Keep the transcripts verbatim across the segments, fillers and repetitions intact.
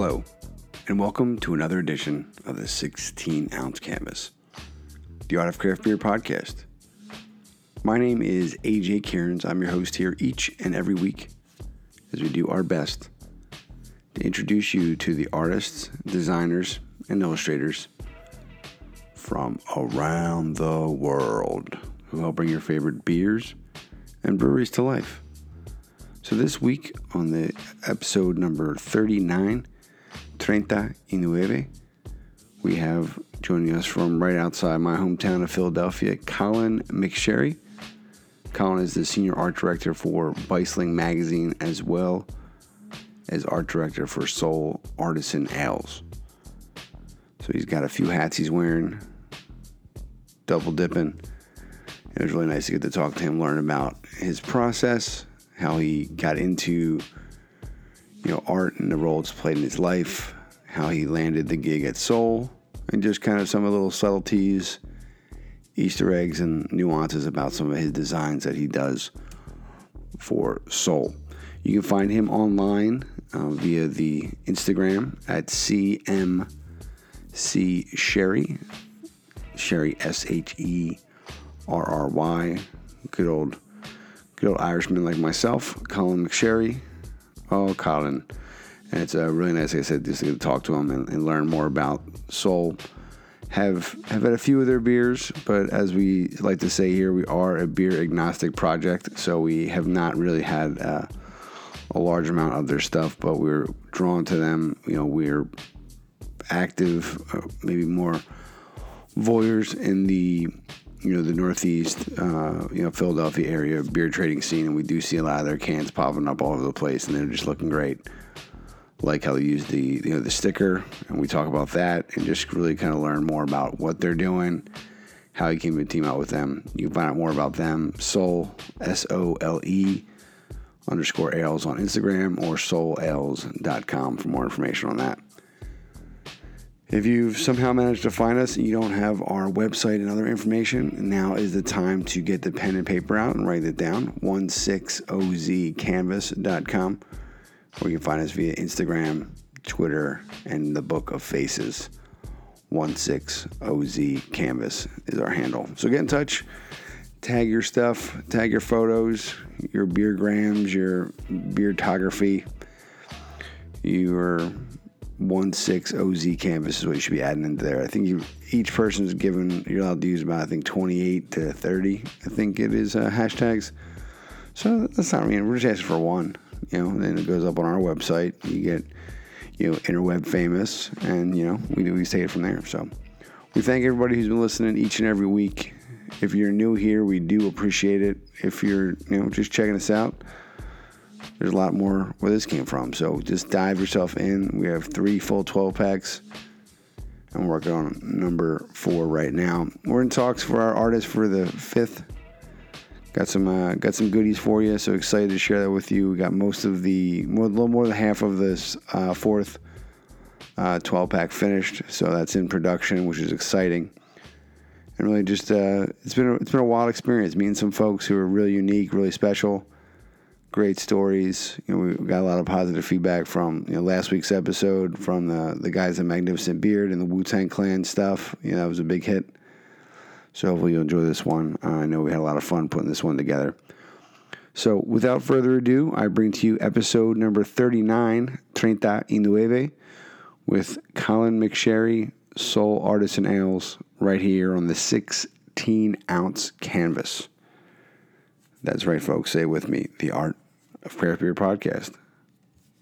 Hello, and welcome to another edition of the sixteen ounce Canvas, the Art of Craft Beer podcast. My name is A J Cairns. I'm your host here each and every week as we do our best to introduce you to the artists, designers, and illustrators from around the world who help bring your favorite beers and breweries to life. So this week on the episode number thirty-nine, thirty y nueve, we have joining us from right outside my hometown of Philadelphia, Colin McSherry. Colin is the senior art director for Bicycling Magazine as well as art director for Søle Artisan Ales. So he's got a few hats he's wearing, double dipping. It was really nice to get to talk to him, learn about his process, how he got into, you know, art and the role it's played in his life, how he landed the gig at Søle, and just kind of some of the little subtleties, Easter eggs, and nuances about some of his designs that he does for Søle. You can find him online uh, via the Instagram at C M C Sherry, Sherry S H E R R Y, good old Good old Irishman like myself, Colin McSherry. Oh, Colin. And it's uh, really nice, like I said, just to talk to him and, and learn more about Søle. Have have had a few of their beers, but as we like to say here, we are a beer agnostic project, so we have not really had uh, a large amount of their stuff, but we're drawn to them. You know, we're active, uh, maybe more voyeurs in the... you know, the Northeast, uh, you know, Philadelphia area beer trading scene, and we do see a lot of their cans popping up all over the place, and they're just looking great. Like how they use the, you know, the sticker, and we talk about that, and just really kind of learn more about what they're doing, how you can team out with them. You can find out more about them, Søle, S O L E, underscore ales on Instagram, or Søle Ales dot com for more information on that. If you've somehow managed to find us and you don't have our website and other information, now is the time to get the pen and paper out and write it down, sixteen o z canvas dot com, or you can find us via Instagram, Twitter, and the Book of Faces. sixteen o z canvas is our handle. So get in touch, tag your stuff, tag your photos, your beer grams, your beertography, your... sixteen o z canvas is what you should be adding into there. I think you, each person is given, you're allowed to use about, I think, twenty-eight to thirty, I think it is, uh, hashtags. So that's not, I mean, we're just asking for one, you know, and then it goes up on our website. You get, you know, interweb famous, and, you know, we do, we take it from there. So we thank everybody who's been listening each and every week. If you're new here, we do appreciate it. If you're, you know, just checking us out, there's a lot more where this came from, so just dive yourself in. We have three full twelve packs. I'm working on number four right now. We're in talks for our artist for the fifth. Got some uh, got some goodies for you, so excited to share that with you. We got most of the, more, a little more than half of this uh, fourth uh, twelve pack finished, so that's in production, which is exciting. And really just, uh, it's been a, it's been a wild experience meeting some folks who are really unique, really special. Great stories. You know, we got a lot of positive feedback from, you know, last week's episode from the, the guys at Magnificent Beard and the Wu-Tang Clan stuff. You know, that was a big hit. So hopefully you'll enjoy this one. Uh, I know we had a lot of fun putting this one together. So without further ado, I bring to you episode number thirty-nine, thirty y nueve, with Colin McSherry, Søle Artisan Ales, right here on the sixteen ounce canvas. That's right, folks. Say with me, the Art of Craft Beer podcast.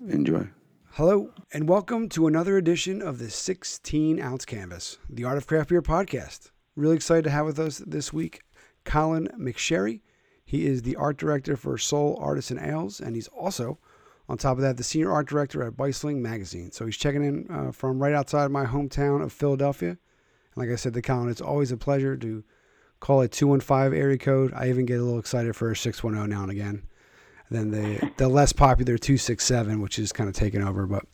Enjoy. Hello, and welcome to another edition of the sixteen ounce canvas, the Art of Craft Beer podcast. Really excited to have with us this week Colin McSherry. He is the art director for Søle Artisan Ales, and he's also, on top of that, the senior art director at Bicycling Magazine. So he's checking in uh, from right outside my hometown of Philadelphia. And like I said to Colin, it's always a pleasure to call it two one five area code. I even get a little excited for a six one zero now and again. And then the the less popular two six seven, which is kind of taken over. But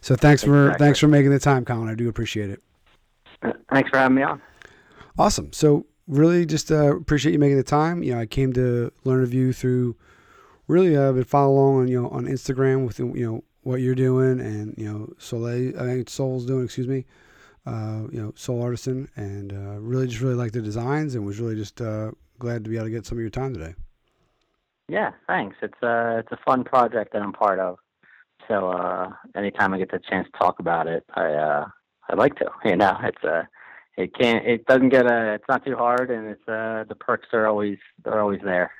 so thanks for exactly. thanks for making the time, Colin. I do appreciate it. Thanks for having me on. Awesome. So really just uh, appreciate you making the time. You know, I came to learn of you through really uh, I've been following along on you know on Instagram with you know what you're doing, and you know, Soleil, I mean, Soul's doing, excuse me, uh, you know, Søle Artisan, and uh, really just really like the designs, and was really just uh, glad to be able to get some of your time today. Yeah, thanks. It's a it's a fun project that I'm part of, so uh, anytime I get the chance to talk about it, I uh, I like to. You know, it's a uh, it can't it doesn't get a it's not too hard, and it's uh, the perks are always they're always there.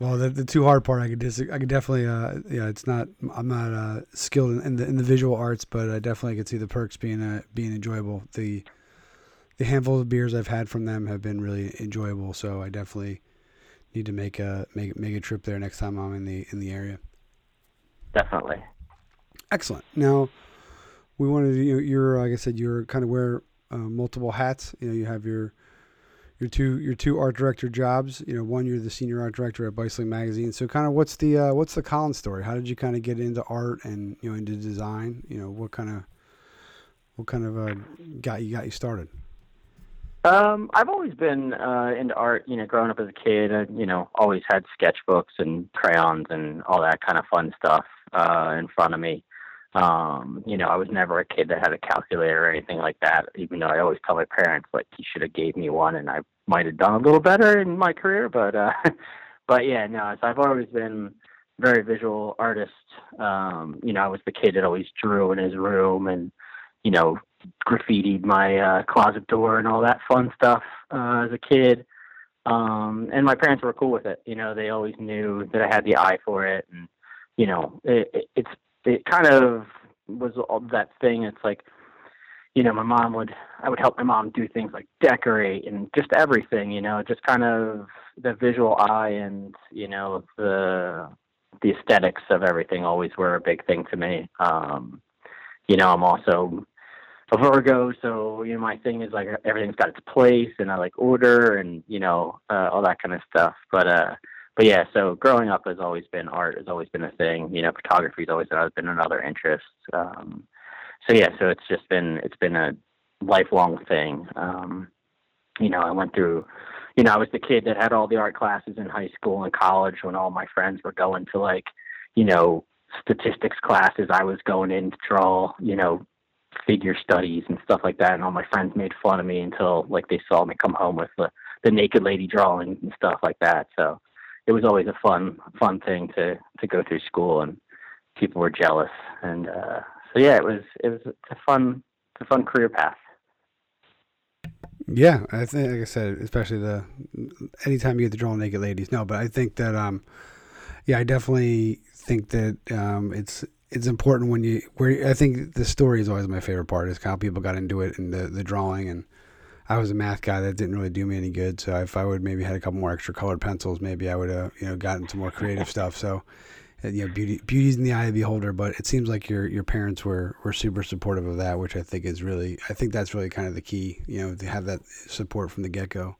Well, the, the too hard part, I could dis- I could definitely, uh, yeah, it's not, I'm not uh, skilled in, in the in the visual arts, but I definitely could see the perks being uh, being enjoyable. The the handful of beers I've had from them have been really enjoyable, so I definitely need to make a make make a trip there next time I'm in the in the area. Definitely. Excellent. Now, we wanted to, you're like I said, you're kind of wear uh, multiple hats. You know, you have your. Your two your two art director jobs, you know, one you're the senior art director at Bicycling Magazine. So kind of what's the uh, what's the Colin story? How did you kind of get into art and, you know, into design? You know, what kind of what kind of uh, got you got you started? Um, I've always been uh, into art. You know, growing up as a kid, I, you know, always had sketchbooks and crayons and all that kind of fun stuff uh, in front of me. Um, you know, I was never a kid that had a calculator or anything like that, even though I always tell my parents, like, he should have gave me one and I might have done a little better in my career. But, uh, but yeah, no, so I've always been very visual artist. Um, you know, I was the kid that always drew in his room and, you know, graffitied my uh, closet door and all that fun stuff uh, as a kid. Um, and my parents were cool with it. You know, they always knew that I had the eye for it. And, you know, it, it, it's, it kind of was all that thing. It's like, you know, my mom would, I would help my mom do things like decorate and just everything, you know, just kind of the visual eye and, you know, the, the aesthetics of everything always were a big thing to me. Um, you know, I'm also a Virgo, so, you know, my thing is like, everything's got its place and I like order and, you know, uh, all that kind of stuff. But, uh, But yeah, so growing up has always been art, has always been a thing. You know, photography has always been another interest. Um, so yeah, so it's just been, it's been a lifelong thing. Um, you know, I went through, you know, I was the kid that had all the art classes in high school and college when all my friends were going to like, you know, statistics classes. I was going in to draw, you know, figure studies and stuff like that. And all my friends made fun of me until like they saw me come home with the, the naked lady drawing and stuff like that. So it was always a fun, fun thing to, to go through school, and people were jealous. And uh, so, yeah, it was it was a fun, a fun career path. Yeah, I think, like I said, especially the anytime you get to draw naked ladies. No, but I think that, um, yeah, I definitely think that um, it's it's important when you where I think the story is always my favorite part is how people got into it and the, the drawing and. I was a math guy that didn't really do me any good. So if I would maybe had a couple more extra colored pencils, maybe I would have, you know, gotten some more creative stuff. So, you know, beauty, beauty's in the eye of the beholder, but it seems like your, your parents were, were super supportive of that, which I think is really, I think that's really kind of the key, you know, to have that support from the get go.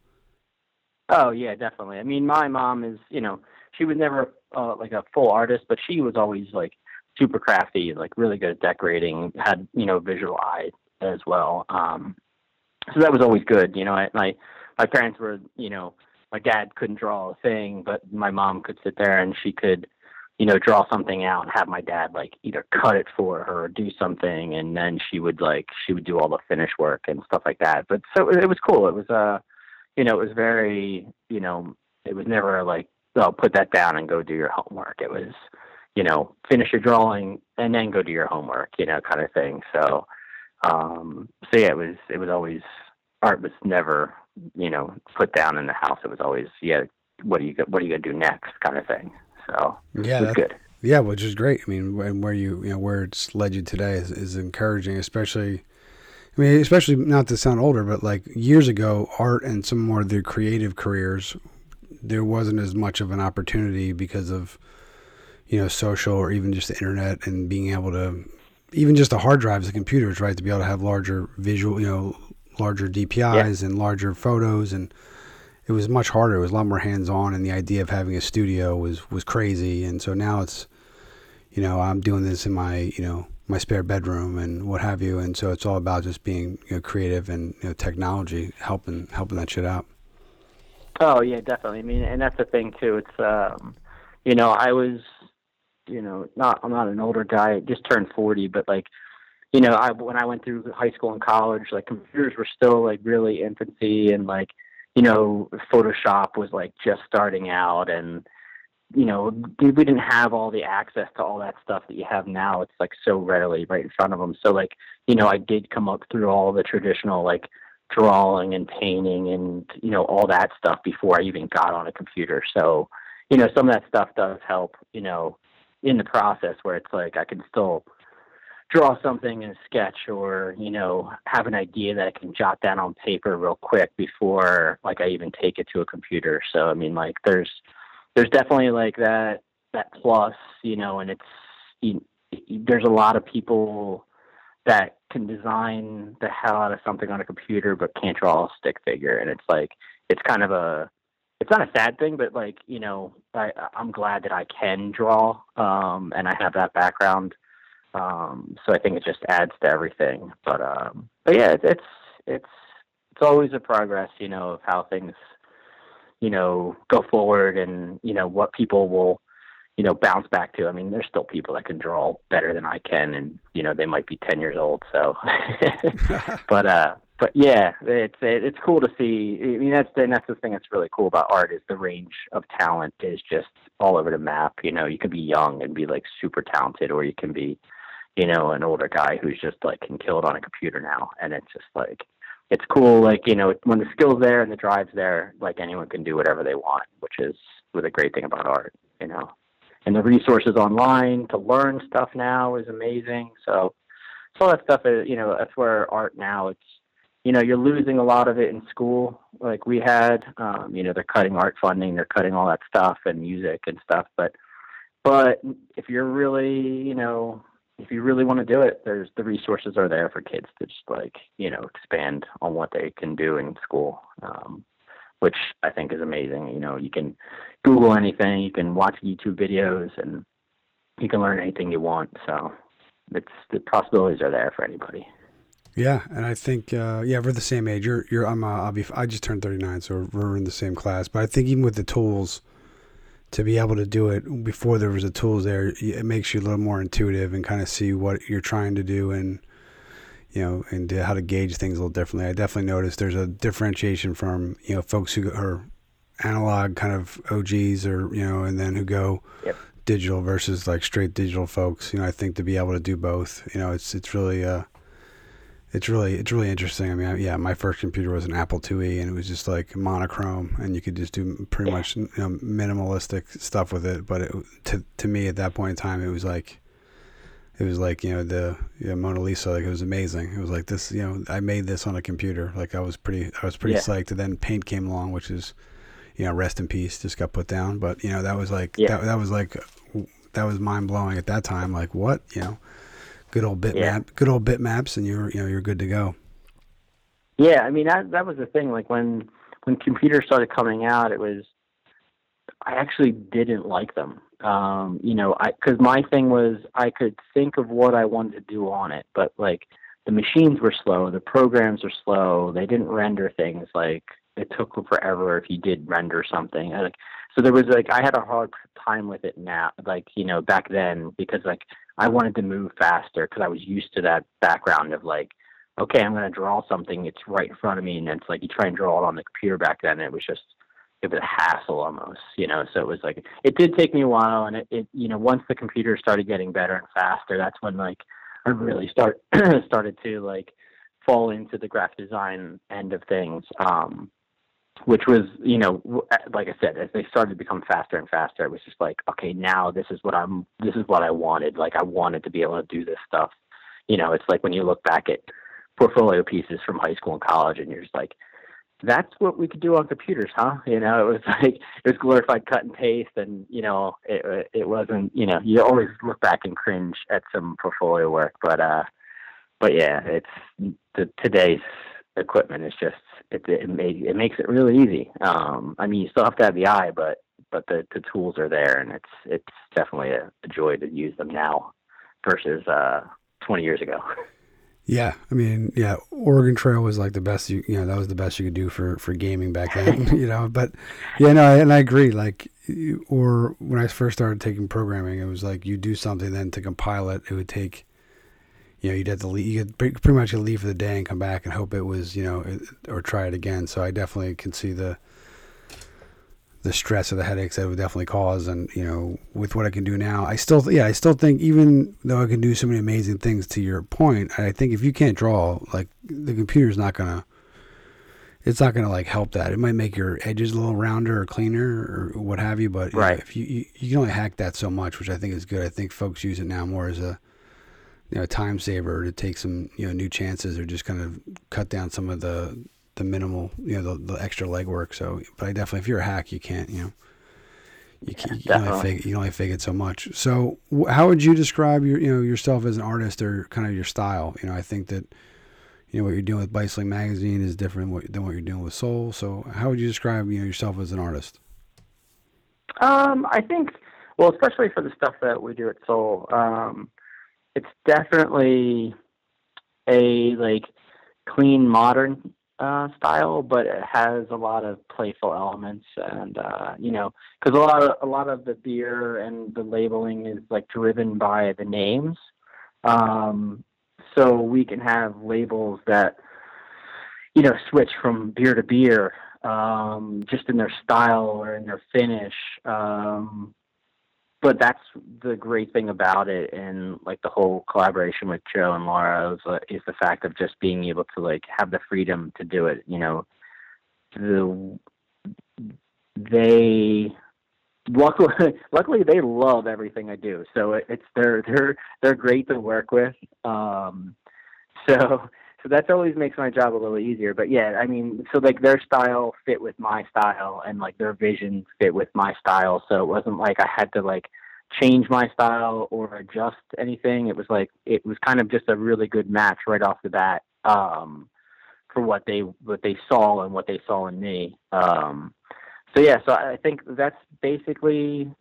Oh yeah, definitely. I mean, my mom is, you know, she was never uh, like a full artist, but she was always like super crafty, like really good at decorating, had, you know, visual eye as well. Um, So that was always good. You know, I, my, my parents were, you know, my dad couldn't draw a thing, but my mom could sit there and she could, you know, draw something out and have my dad like either cut it for her or do something. And then she would like, she would do all the finish work and stuff like that. But so it was cool. It was, uh, you know, it was very, you know, it was never like, oh, put that down and go do your homework. It was, you know, finish your drawing and then go do your homework, you know, kind of thing. So, Um, so yeah, it was, it was always, art was never, you know, put down in the house. It was always, yeah, what are you, what are you going to do next kind of thing. So yeah, it was good. Yeah, which is great. I mean, and where you, you know, where it's led you today is, is encouraging, especially, I mean, especially not to sound older, but like years ago, art and some more of their creative careers, there wasn't as much of an opportunity because of, you know, social or even just the internet and being able to, even just the hard drives, the computers, right, to be able to have larger visual, you know, larger D P Is yeah. and larger photos. And it was much harder. It was a lot more hands-on. And the idea of having a studio was, was crazy. And so now it's, you know, I'm doing this in my, you know, my spare bedroom and what have you. And so it's all about just being, you know, creative and, you know, technology, helping, helping that shit out. Oh yeah, definitely. I mean, and that's the thing too. It's, um, you know, I was, you know, not, I'm not an older guy, just turned forty, but like, you know, I, when I went through high school and college, like computers were still like really infancy, and like, you know, Photoshop was like just starting out, and, you know, we didn't have all the access to all that stuff that you have now. It's like so readily right in front of them. So like, you know, I did come up through all the traditional like drawing and painting and, you know, all that stuff before I even got on a computer. So, you know, some of that stuff does help, you know, in the process, where it's like, I can still draw something in a sketch, or, you know, have an idea that I can jot down on paper real quick before like I even take it to a computer. So, I mean, like there's, there's definitely like that, that plus, you know, and it's, you, there's a lot of people that can design the hell out of something on a computer, but can't draw a stick figure. And it's like, it's kind of a, it's not a sad thing, but like, you know, I, I'm glad that I can draw, um, and I have that background. Um, so I think it just adds to everything, but, um, but yeah, it, it's, it's, it's always a progress, you know, of how things, you know, go forward, and, you know, what people will, you know, bounce back to. I mean, there's still people that can draw better than I can, and, you know, they might be ten years old. So, but, uh, but yeah, it's, it's cool to see. I mean, that's the, and that's the thing that's really cool about art, is the range of talent is just all over the map. You know, you can be young and be like super talented, or you can be, you know, an older guy who's just like can kill it on a computer now. And it's just like, it's cool, like, you know, when the skill's there and the drive's there, like anyone can do whatever they want, which is the great thing about art, you know. And the resources online to learn stuff now is amazing. So, so that stuff is, you know, that's where art now, it's, you know, you're losing a lot of it in school, like we had. Um, you know, they're cutting art funding, they're cutting all that stuff, and music and stuff. But, but if you're really, you know, if you really want to do it, there's the resources are there for kids to just like, you know, expand on what they can do in school, um, which I think is amazing. You know, you can Google anything, you can watch YouTube videos, and you can learn anything you want. So it's, the possibilities are there for anybody. Yeah. And I think, uh, yeah, we're the same age. You're, you're, I'm, uh, I'll be, I just turned thirty-nine, so we're in the same class, but I think even with the tools, to be able to do it before there was the tools there, it makes you a little more intuitive and kind of see what you're trying to do, and, you know, and how to gauge things a little differently. I definitely noticed there's a differentiation from, you know, folks who are analog kind of O Gs, or, you know, and then who go yep. digital versus like straight digital folks. You know, I think to be able to do both, you know, it's, it's really, uh, It's really, it's really interesting. I mean, I, yeah, my first computer was an Apple two E, and it was just like monochrome, and you could just do pretty yeah. much, you know, minimalistic stuff with it. But it, to to me at that point in time, it was like, it was like, you know, the you know, Mona Lisa. Like, it was amazing. It was like this, you know, I made this on a computer. Like I was pretty, I was pretty yeah. psyched. And then Paint came along, which is, you know, rest in peace, just got put down. But you know, that was like, yeah. that that was like, that was mind blowing at that time. Like what, you know. Good old bitmap, yeah. good old bitmaps, and you're you know you're good to go. Yeah, I mean that that was the thing. Like when when computers started coming out, it was I actually didn't like them. Um, you know, I because my thing was I could think of what I wanted to do on it, but like the machines were slow, the programs were slow, they didn't render things. Like it took forever if you did render something. I, like so there was like I had a hard time with it now. Like you know back then because like. I wanted to move faster because I was used to that background of like, okay, I'm going to draw something. It's right in front of me. And it's like, you try and draw it on the computer back then. And it was just, it was a hassle almost, you know? So it was like, it did take me a while. And it, it you know, once the computer started getting better and faster, that's when like, I really start started to like fall into the graphic design end of things. Um, which was, you know, like I said, as they started to become faster and faster, it was just like, okay, now this is what I'm, this is what I wanted. Like I wanted to be able to do this stuff. You know, it's like when you look back at portfolio pieces from high school and college and you're just like, that's what we could do on computers, huh? You know, it was like, it was glorified cut and paste and, you know, it it wasn't, you know, you always look back and cringe at some portfolio work, but, uh, but yeah, it's the, today's equipment is just, It, it, made, it makes it really easy. Um, I mean, you still have to have the eye, but but the, the tools are there, and it's it's definitely a, a joy to use them now versus uh, twenty years ago. Yeah, I mean, yeah, Oregon Trail was like the best. You, you know, that was the best you could do for, for gaming back then. You know, but yeah, no, and I agree. Like or when I first started taking programming, it was like you do something, then to compile it, it would take, you know, you'd have to leave, you could pretty much leave for the day and come back and hope it was, you know, or try it again. So I definitely can see the the stress or the headaches that it would definitely cause. And, you know, with what I can do now, I still, yeah, I still think even though I can do so many amazing things, to your point, I think if you can't draw, like the computer's not going to, it's not going to like help that. It might make your edges a little rounder or cleaner or what have you, but right. if you, you, you can only hack that so much, which I think is good. I think folks use it now more as a, you know, a time saver to take some, you know, new chances or just kind of cut down some of the, the minimal, you know, the, the extra legwork. So, but I definitely, if you're a hack, you can't, you know, you can't, yeah, you can only fake, you can only fake it so much. So w- how would you describe your, you know, yourself as an artist or kind of your style? You know, I think that, you know, what you're doing with Bicycling Magazine is different than what you're doing with Soul. So how would you describe, you know, yourself as an artist? Um, I think, well, especially for the stuff that we do at Soul, um, it's definitely a like clean, modern uh, style, but it has a lot of playful elements. And, uh, you know, cause a lot of, a lot of the beer and the labeling is like driven by the names. Um, So we can have labels that, you know, switch from beer to beer, um, just in their style or in their finish. Um, but that's the great thing about it. And like the whole collaboration with Joe and Laura is, uh, is the fact of just being able to like have the freedom to do it. You know, the, they, Luckily, luckily, they love everything I do, so it, it's they're they're they're great to work with. Um, so so that always makes my job a little easier. But yeah, I mean, so like their style fit with my style, and like their vision fit with my style. So it wasn't like I had to like change my style or adjust anything. It was like it was kind of just a really good match right off the bat um, for what they what they saw and what they saw in me. Um, So yeah, so I think that's basically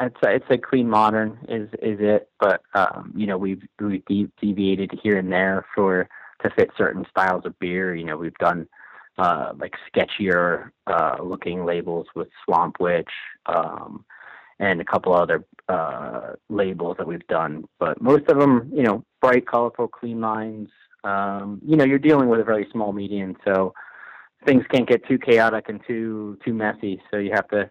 it's a, it's a clean modern is is it, but um, you know we've we've deviated here and there for to fit certain styles of beer. You know we've done uh, like sketchier uh, looking labels with Swamp Witch um, and a couple other uh, labels that we've done, but most of them you know bright, colorful, clean lines. Um, you know you're dealing with a very small medium, so things can't get too chaotic and too too messy, so you have to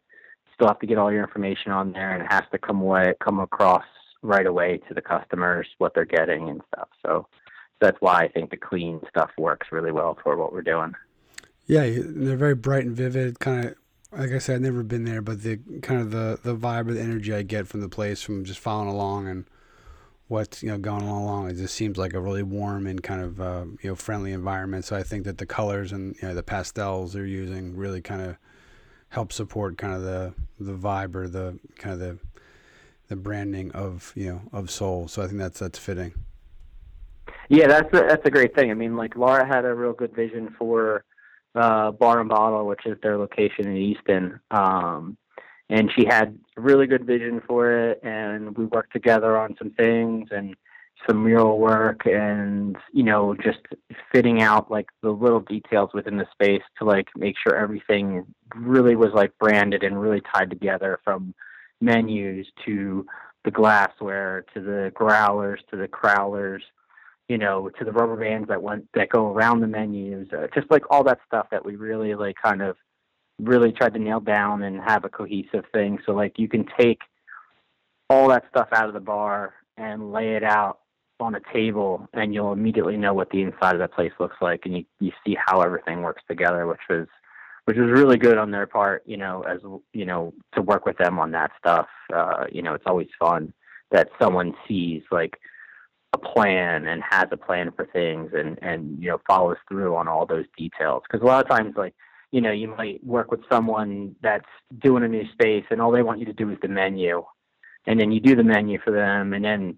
still have to get all your information on there, and it has to come away come across right away to the customers what they're getting and stuff. So that's why I think the clean stuff works really well for what we're doing. Yeah, they're very bright and vivid. Kind of like I said, I've never been there, but the kind of the the vibe or the energy I get from the place from just following along and what's you know going on along, it just seems like a really warm and kind of uh, you know friendly environment. So I think that the colors and you know the pastels they're using really kind of help support kind of the the vibe or the kind of the the branding of you know of Soul. So I think that's that's fitting. Yeah, that's a, that's a great thing. I mean, like Laura had a real good vision for uh, Bar and Bottle, which is their location in Easton. Um, And she had a really good vision for it, and we worked together on some things and some mural work and, you know, just fitting out, like, the little details within the space to, like, make sure everything really was, like, branded and really tied together from menus to the glassware to the growlers to the crowlers, you know, to the rubber bands that went that go around the menus, uh, just, like, all that stuff that we really, like, kind of really tried to nail down and have a cohesive thing. So like you can take all that stuff out of the bar and lay it out on a table and you'll immediately know what the inside of that place looks like. And you, you see how everything works together, which was, which was really good on their part, you know, as you know, to work with them on that stuff. Uh, you know, it's always fun that someone sees like a plan and has a plan for things and, and, you know, follows through on all those details. Cause a lot of times like, you know, you might work with someone that's doing a new space and all they want you to do is the menu. And then you do the menu for them and then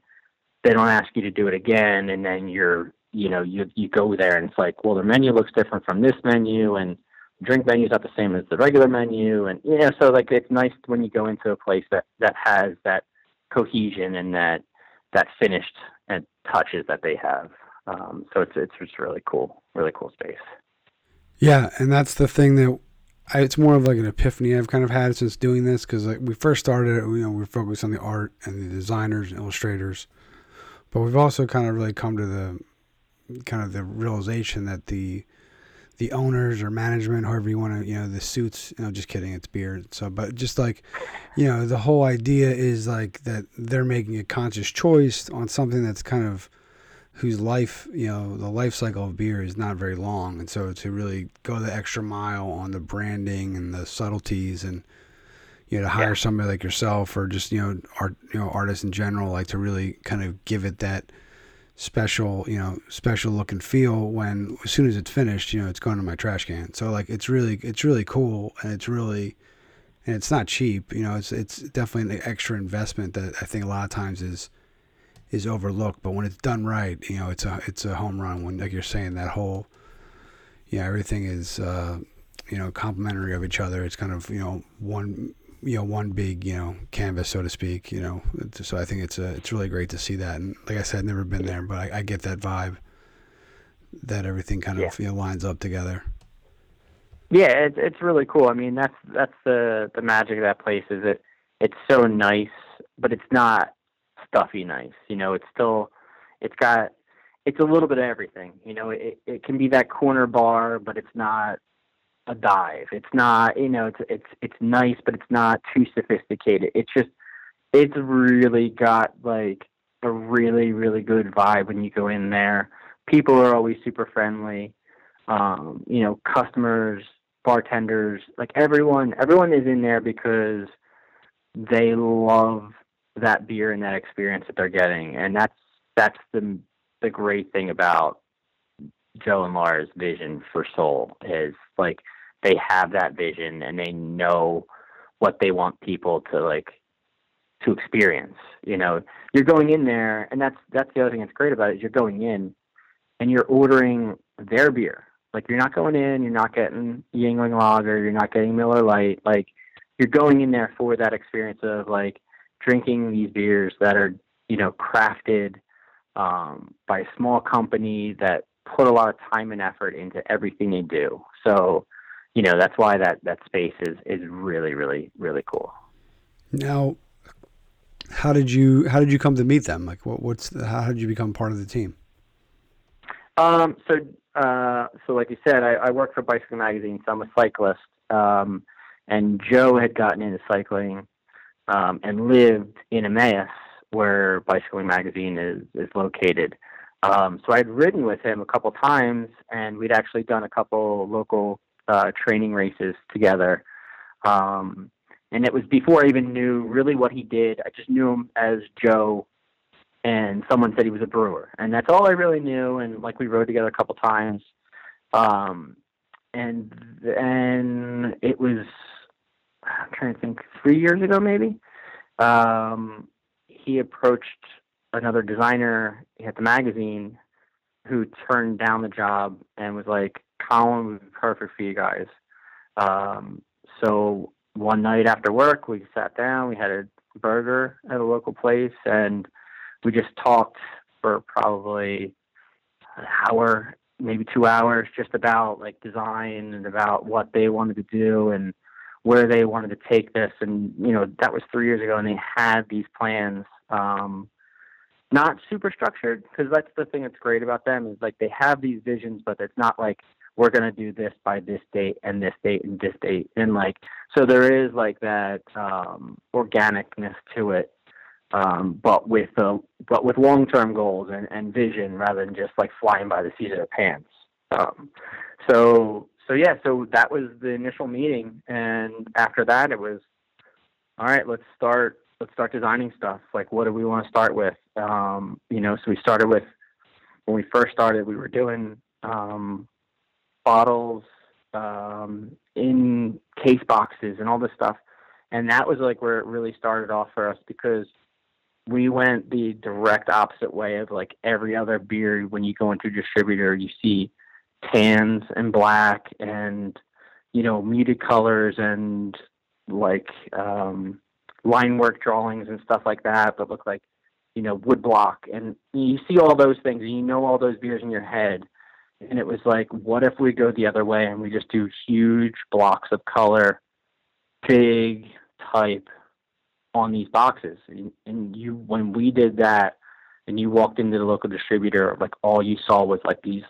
they don't ask you to do it again. And then you're, you know, you you go there and it's like, well, the menu looks different from this menu and drink menu's not the same as the regular menu. And, you know, so like, it's nice when you go into a place that, that has that cohesion and that, that finished and touches that they have. Um, so it's, it's just really cool, really cool space. Yeah, and that's the thing that I, it's more of like an epiphany I've kind of had since doing this, because like we first started, you know, we were focused on the art and the designers and illustrators, but we've also kind of really come to the kind of the realization that the the owners or management, however you want to, you know, the suits, you know, just kidding, it's beard. So, but just like, you know, the whole idea is like that they're making a conscious choice on something that's kind of whose life, you know, the life cycle of beer is not very long. And so to really go the extra mile on the branding and the subtleties, and, you know, to hire yeah. somebody like yourself, or just, you know, art, you know, artists in general, like to really kind of give it that special, you know, special look and feel, when as soon as it's finished, you know, it's going to my trash can. So like, it's really, it's really cool, and it's really, and it's not cheap, you know, it's, it's definitely an extra investment that I think a lot of times is, is overlooked. But when it's done right, you know, it's a, it's a home run. When, like you're saying, that whole, you know, everything is, uh, you know, complementary of each other. It's kind of, you know, one, you know, one big, you know, canvas, so to speak, you know. So I think it's a, it's really great to see that. And like I said, I've never been there, but I, I get that vibe that everything kind yeah. of, you know, lines up together. Yeah. It's, it's really cool. I mean, that's, that's the, the magic of that place, is it, it's so nice, but it's not stuffy nice. You know, it's still, it's got, it's a little bit of everything. You know, it, it can be that corner bar, but it's not a dive. It's not, you know, it's it's it's nice, but it's not too sophisticated. It's just, it's really got like a really really good vibe when you go in there. People are always super friendly. Um, you know, customers, bartenders, like everyone, everyone is in there because they love that beer and that experience that they're getting, and that's that's the the great thing about Joe and Laura's vision for Soul, is like, they have that vision and they know what they want people to like to experience. You know, you're going in there, and that's that's the other thing that's great about it, is you're going in and you're ordering their beer. Like, you're not going in, you're not getting Yingling Lager, you're not getting Miller Lite. Like, you're going in there for that experience of like drinking these beers that are, you know, crafted um, by a small company that put a lot of time and effort into everything they do. So, you know, that's why that, that space is, is really, really, really cool. Now, how did you, how did you come to meet them? Like what, what's, the, how did you become part of the team? Um, so, uh, so like you said, I, I worked for Bicycling Magazine, so I'm a cyclist. Um, and Joe had gotten into cycling, um, and lived in Emmaus, where Bicycling Magazine is, is located. Um, so I'd ridden with him a couple times, and we'd actually done a couple local uh, training races together. Um, and it was before I even knew really what he did. I just knew him as Joe, and someone said he was a brewer. And that's all I really knew, and, like, we rode together a couple times. Um, and then it was, I'm trying to think, three years ago maybe, um, he approached another designer at the magazine who turned down the job and was like, Colin would be perfect for you guys. Um, so one night after work, we sat down, we had a burger at a local place, and we just talked for probably an hour, maybe two hours, just about like design and about what they wanted to do and where they wanted to take this. And, you know, that was three years ago, and they had these plans, um, not super structured, because that's the thing that's great about them, is like they have these visions, but it's not like we're going to do this by this date and this date and this date. And like, so there is like that, um, organicness to it. Um, but with, uh, but with long-term goals and, and vision, rather than just like flying by the seat of their pants. Um, so, so yeah, so that was the initial meeting. And after that, it was, all right, let's start, let's start designing stuff. Like, what do we want to start with? Um, you know, so we started with, when we first started, we were doing, um, bottles, um, in case boxes and all this stuff. And that was like where it really started off for us, because we went the direct opposite way of like every other beer. When you go into a distributor, you see tans and black and, you know, muted colors and like, um, line work drawings and stuff like that, but look like, you know, wood block, and you see all those things, and you know all those beers in your head, And it was like, what if we go the other way and we just do huge blocks of color, big type on these boxes? And, and you, when we did that and you walked into the local distributor, like all you saw was like these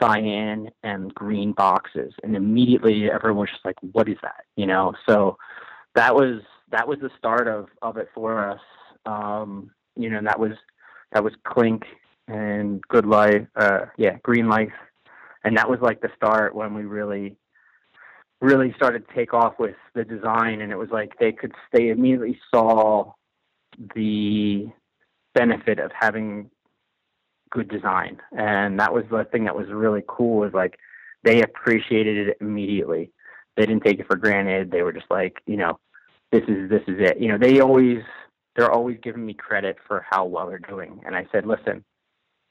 cyan and green boxes. And immediately everyone was just like, what is that? You know? So that was, that was the start of, of it for us. Um, you know, and that was, that was Clink and Good Life, uh, yeah, Green Life. And that was like the start when we really, really started to take off with the design. And it was like, they could, they immediately saw the benefit of having good design. And that was the thing that was really cool, is like, they appreciated it immediately. They didn't take it for granted. They were just like, you know, this is, this is it. You know, they always, they're always giving me credit for how well they're doing. And I said, listen,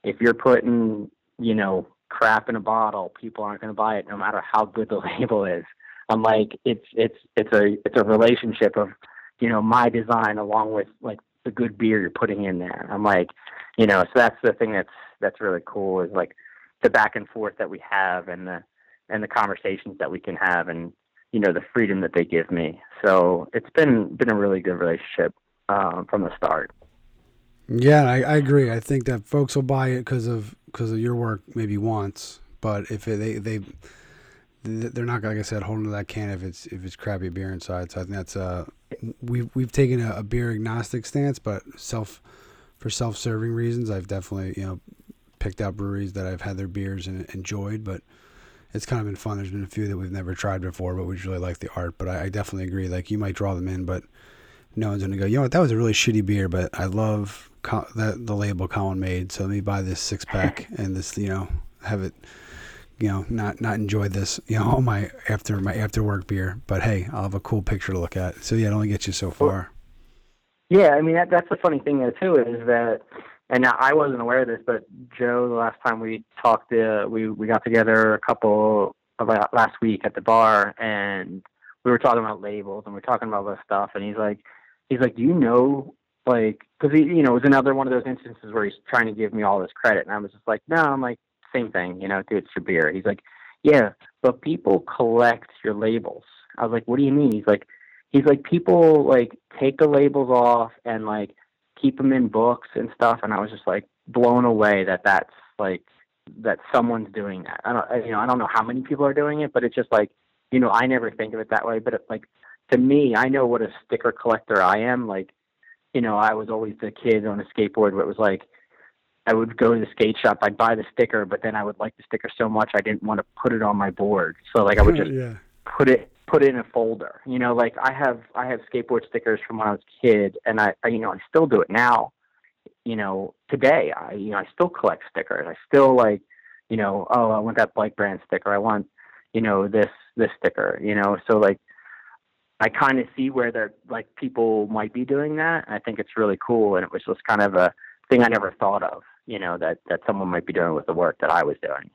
if you're putting, you know, crap in a bottle, people aren't going to buy it no matter how good the label is. I'm like, it's, it's, it's a, it's a relationship of, you know, my design along with like the good beer you're putting in there. I'm like, you know, so that's the thing that's, that's really cool, is like the back and forth that we have, and the, and the conversations that we can have, and, you know, the freedom that they give me. So it's been, been a really good relationship um, from the start. Yeah, I, I agree. I think that folks will buy it because of because of your work, maybe once, but if it, they they they're not, like I said, holding to that can if it's if it's crappy beer inside. So I think that's uh we've we've taken a, a beer agnostic stance, but self for self serving reasons, I've definitely you know picked out breweries that I've had their beers and enjoyed, but it's kind of been fun. There's been a few that we've never tried before, but we just really like the art. But I, I definitely agree. Like, you might draw them in, but no one's going to go, you know what, that was a really shitty beer, but I love Col- that the label Colin made, so let me buy this six pack and this, you know, have it, you know, not, not enjoy this, you know, all my after my after work beer, but hey, I'll have a cool picture to look at. So yeah, it only gets you so far. Yeah. I mean, that, that's the funny thing there too, is that, and I wasn't aware of this, but Joe, the last time we talked, uh, we, we got together a couple of uh, last week at the bar, and we were talking about labels and we we're talking about this stuff. And he's like, he's like, do you know, like, because, you know, it was another one of those instances where he's trying to give me all this credit. And I was just like, no, I'm like, same thing, you know, dude, it's your beer. He's like, yeah, but people collect your labels. I was like, what do you mean? He's like, he's like, people, like, take the labels off and, like, keep them in books and stuff. And I was just, like, blown away that that's, like, that someone's doing that. I don't, you know, I don't know how many people are doing it, but it's just, like, you know, I never think of it that way. But, it, like, to me, I know what a sticker collector I am, like, you know, I was always the kid on a skateboard where it was like, I would go to the skate shop, I'd buy the sticker, but then I would like the sticker so much I didn't want to put it on my board. So like I would just yeah. put it put it in a folder. You know, like I have I have skateboard stickers from when I was a kid, and I, I you know, I still do it now. You know, today I you know, I still collect stickers. I still like, you know, oh, I want that bike brand sticker. I want, you know, this this sticker, you know. So like I kind of see where they're like people might be doing that. I think it's really cool. And it was just kind of a thing I never thought of, you know, that, that someone might be doing with the work that I was doing.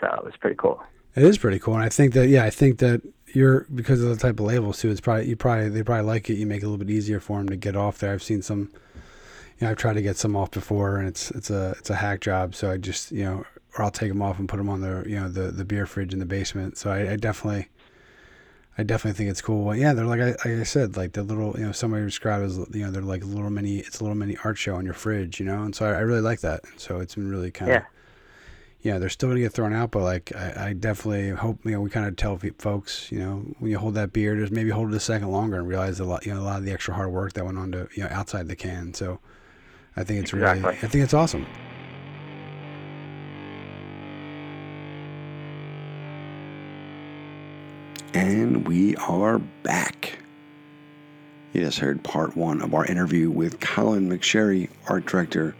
So it was pretty cool. It is pretty cool. And I think that, yeah, I think that you're, because of the type of labels too, it's probably, you probably, they probably like it. You make it a little bit easier for them to get off there. I've seen some, you know, I've tried to get some off before, and it's, it's a, it's a hack job. So I just, you know, or I'll take them off and put them on the, you know, the, the beer fridge in the basement. So I, I definitely, I definitely think it's cool. Yeah, they're like I, like I said, like the little, you know, somebody described as, you know, they're like little mini, it's a little mini art show on your fridge, you know? And so I, I really like that. And so it's been really kind of, yeah. yeah, they're still going to get thrown out, but like I, I definitely hope, you know, we kind of tell folks, you know, when you hold that beer, just maybe hold it a second longer and realize a lot, you know, a lot of the extra hard work that went on to, you know, outside the can. So I think it's exactly. really, I think it's awesome. And we are back. You just heard part one of our interview with Colin McSherry, art director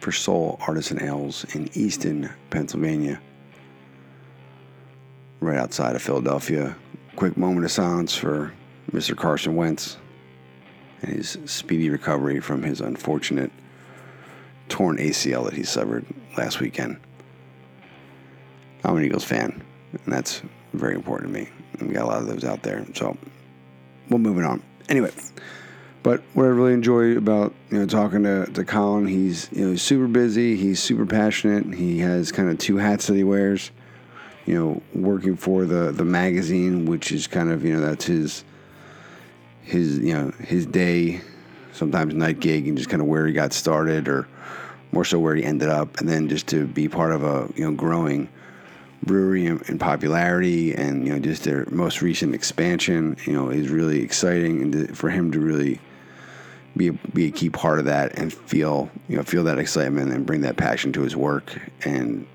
for Søle Artisan Ales in Easton, Pennsylvania, right outside of Philadelphia. Quick moment of silence for Mister Carson Wentz and his speedy recovery from his unfortunate torn A C L that he suffered last weekend. I'm an Eagles fan, and that's very important to me. And we got a lot of those out there, so we're moving on. Anyway, But what I really enjoy about, you know, talking to, to Colin, he's, you know, he's super busy, he's super passionate, he has kind of two hats that he wears, you know, working for the, the magazine, which is kind of, you know, that's his, his, you know, his day, sometimes night gig, and just kind of where he got started, or more so where he ended up, and then just to be part of a, you know, growing brewery in, in popularity, and, you know, just their most recent expansion, you know, is really exciting, and to, for him to really be a, be a key part of that, and feel, you know, feel that excitement and bring that passion to his work, and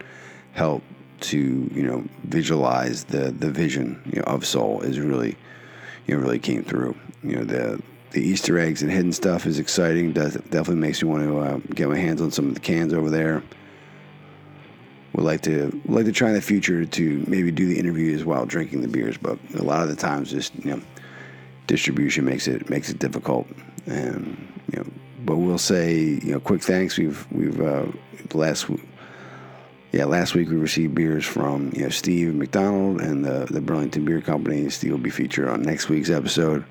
help to, you know, visualize the the vision, you know, of Soul is really, you know, really came through. You know, the the Easter eggs and hidden stuff is exciting. Does definitely makes me want to uh, get my hands on some of the cans over there. Would like to would like to try in the future to maybe do the interviews while drinking the beers, but a lot of the times, just, you know, distribution makes it makes it difficult. And, you know, but we'll say, you know, quick thanks. We've we've uh, last yeah last week we received beers from, you know, Steve McDonald and the the Burlington Beer Company. Steve will be featured on next week's episode,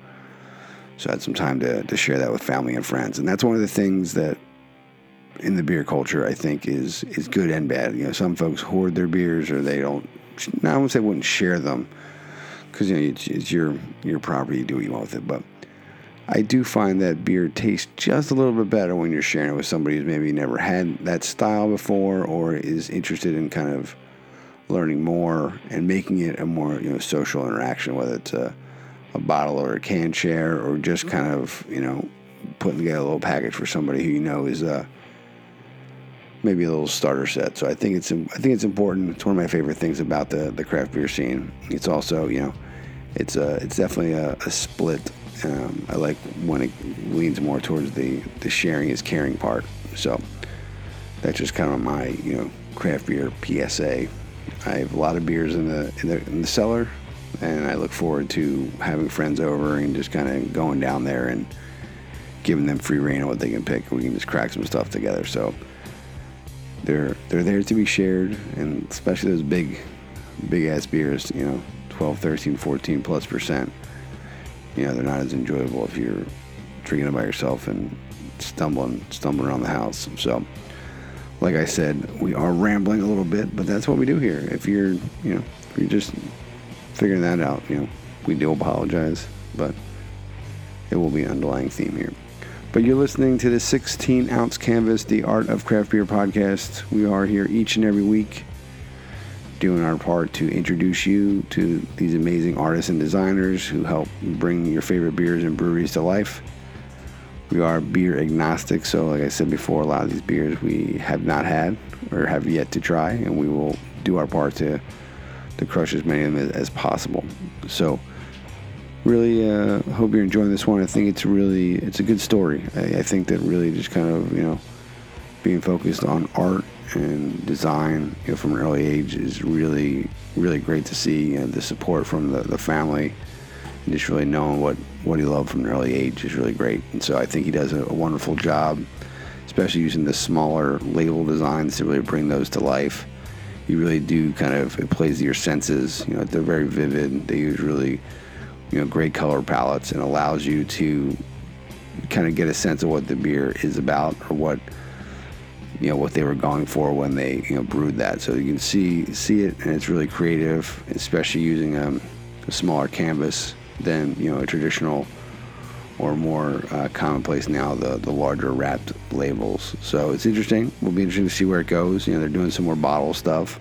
so I had some time to to share that with family and friends, and that's one of the things that, in the beer culture, I think is is good and bad. You know, some folks hoard their beers, or they don't. I wouldn't say wouldn't share them, because, you know, it's, it's your your property. You do what you want with it. But I do find that beer tastes just a little bit better when you're sharing it with somebody who's maybe never had that style before, or is interested in kind of learning more and making it a more, you know, social interaction, whether it's a, a bottle or a can share, or just kind of, you know, putting together a little package for somebody who, you know, is a uh, maybe a little starter set. So I think it's I think it's important. It's one of my favorite things about the, the craft beer scene. It's also, you know, it's a, it's definitely a, a split. Um, I like when it leans more towards the, the sharing is caring part. So that's just kind of my, you know, craft beer P S A. I have a lot of beers in the in the, in the cellar, and I look forward to having friends over and just kind of going down there and giving them free reign on what they can pick. We can just crack some stuff together. So They're they're there to be shared, and especially those big, big-ass beers, you know, twelve, thirteen, fourteen plus percent. You know, they're not as enjoyable if you're drinking them by yourself and stumbling, stumbling around the house. So, like I said, we are rambling a little bit, but that's what we do here. If you're, you know, if you're just figuring that out, you know, we do apologize, but it will be an underlying theme here. But you're listening to the sixteen ounce Canvas, the Art of Craft Beer podcast. We are here each and every week doing our part to introduce you to these amazing artists and designers who help bring your favorite beers and breweries to life. We are beer agnostic, so like I said before, a lot of these beers we have not had or have yet to try, and we will do our part to, to crush as many of them as possible. So, really uh, hope you're enjoying this one. I think it's really, it's a good story. I, I think that really just kind of, you know, being focused on art and design, you know, from an early age is really, really great to see. You know, the support from the, the family, and just really knowing what, what he loved from an early age is really great. And so I think he does a, a wonderful job, especially using the smaller label designs to really bring those to life. You really do kind of, it plays to your senses. You know, they're very vivid. They use really, you know, great color palettes, and allows you to kind of get a sense of what the beer is about, or what, you know, what they were going for when they, you know, brewed that. So you can see see it, and it's really creative, especially using um, a smaller canvas than, you know, a traditional or more uh, commonplace now, the, the larger wrapped labels. So it's interesting. We'll be interested to see where it goes. You know, they're doing some more bottle stuff.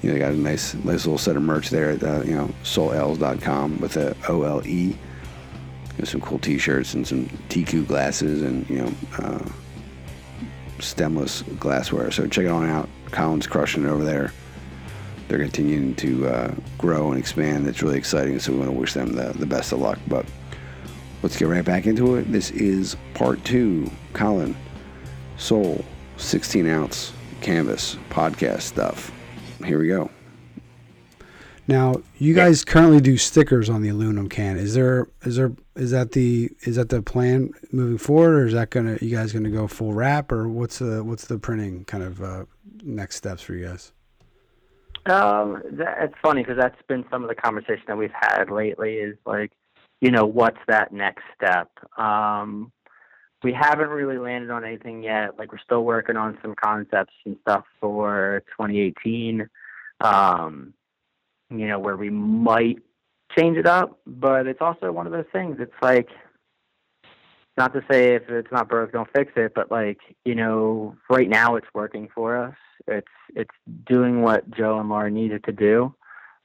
You know, they got a nice, nice little set of merch there at, uh, you know, soul ales dot com with a O L E. There's some cool T-shirts and some T Q glasses, and, you know, uh, stemless glassware. So check it on out. Colin's crushing it over there. They're continuing to uh, grow and expand. It's really exciting, so we want to wish them the, the best of luck. But let's get right back into it. This is part two. Colin, Soul, sixteen ounce Canvas podcast stuff. Here we go. Now, you guys yeah. currently do stickers on the aluminum can. Is there is there is that the is that the plan moving forward, or is that gonna you guys gonna go full wrap, or what's the what's the printing kind of uh, next steps for you guys? Um, that, it's funny because that's been some of the conversation that we've had lately. Is like, you know, what's that next step? Um, we haven't really landed on anything yet. Like, we're still working on some concepts and stuff for twenty eighteen, um, you know, where we might change it up, but it's also one of those things. It's like, not to say if it's not broke, don't fix it, but like, you know, right now it's working for us. It's, it's doing what Joe and Laura needed to do.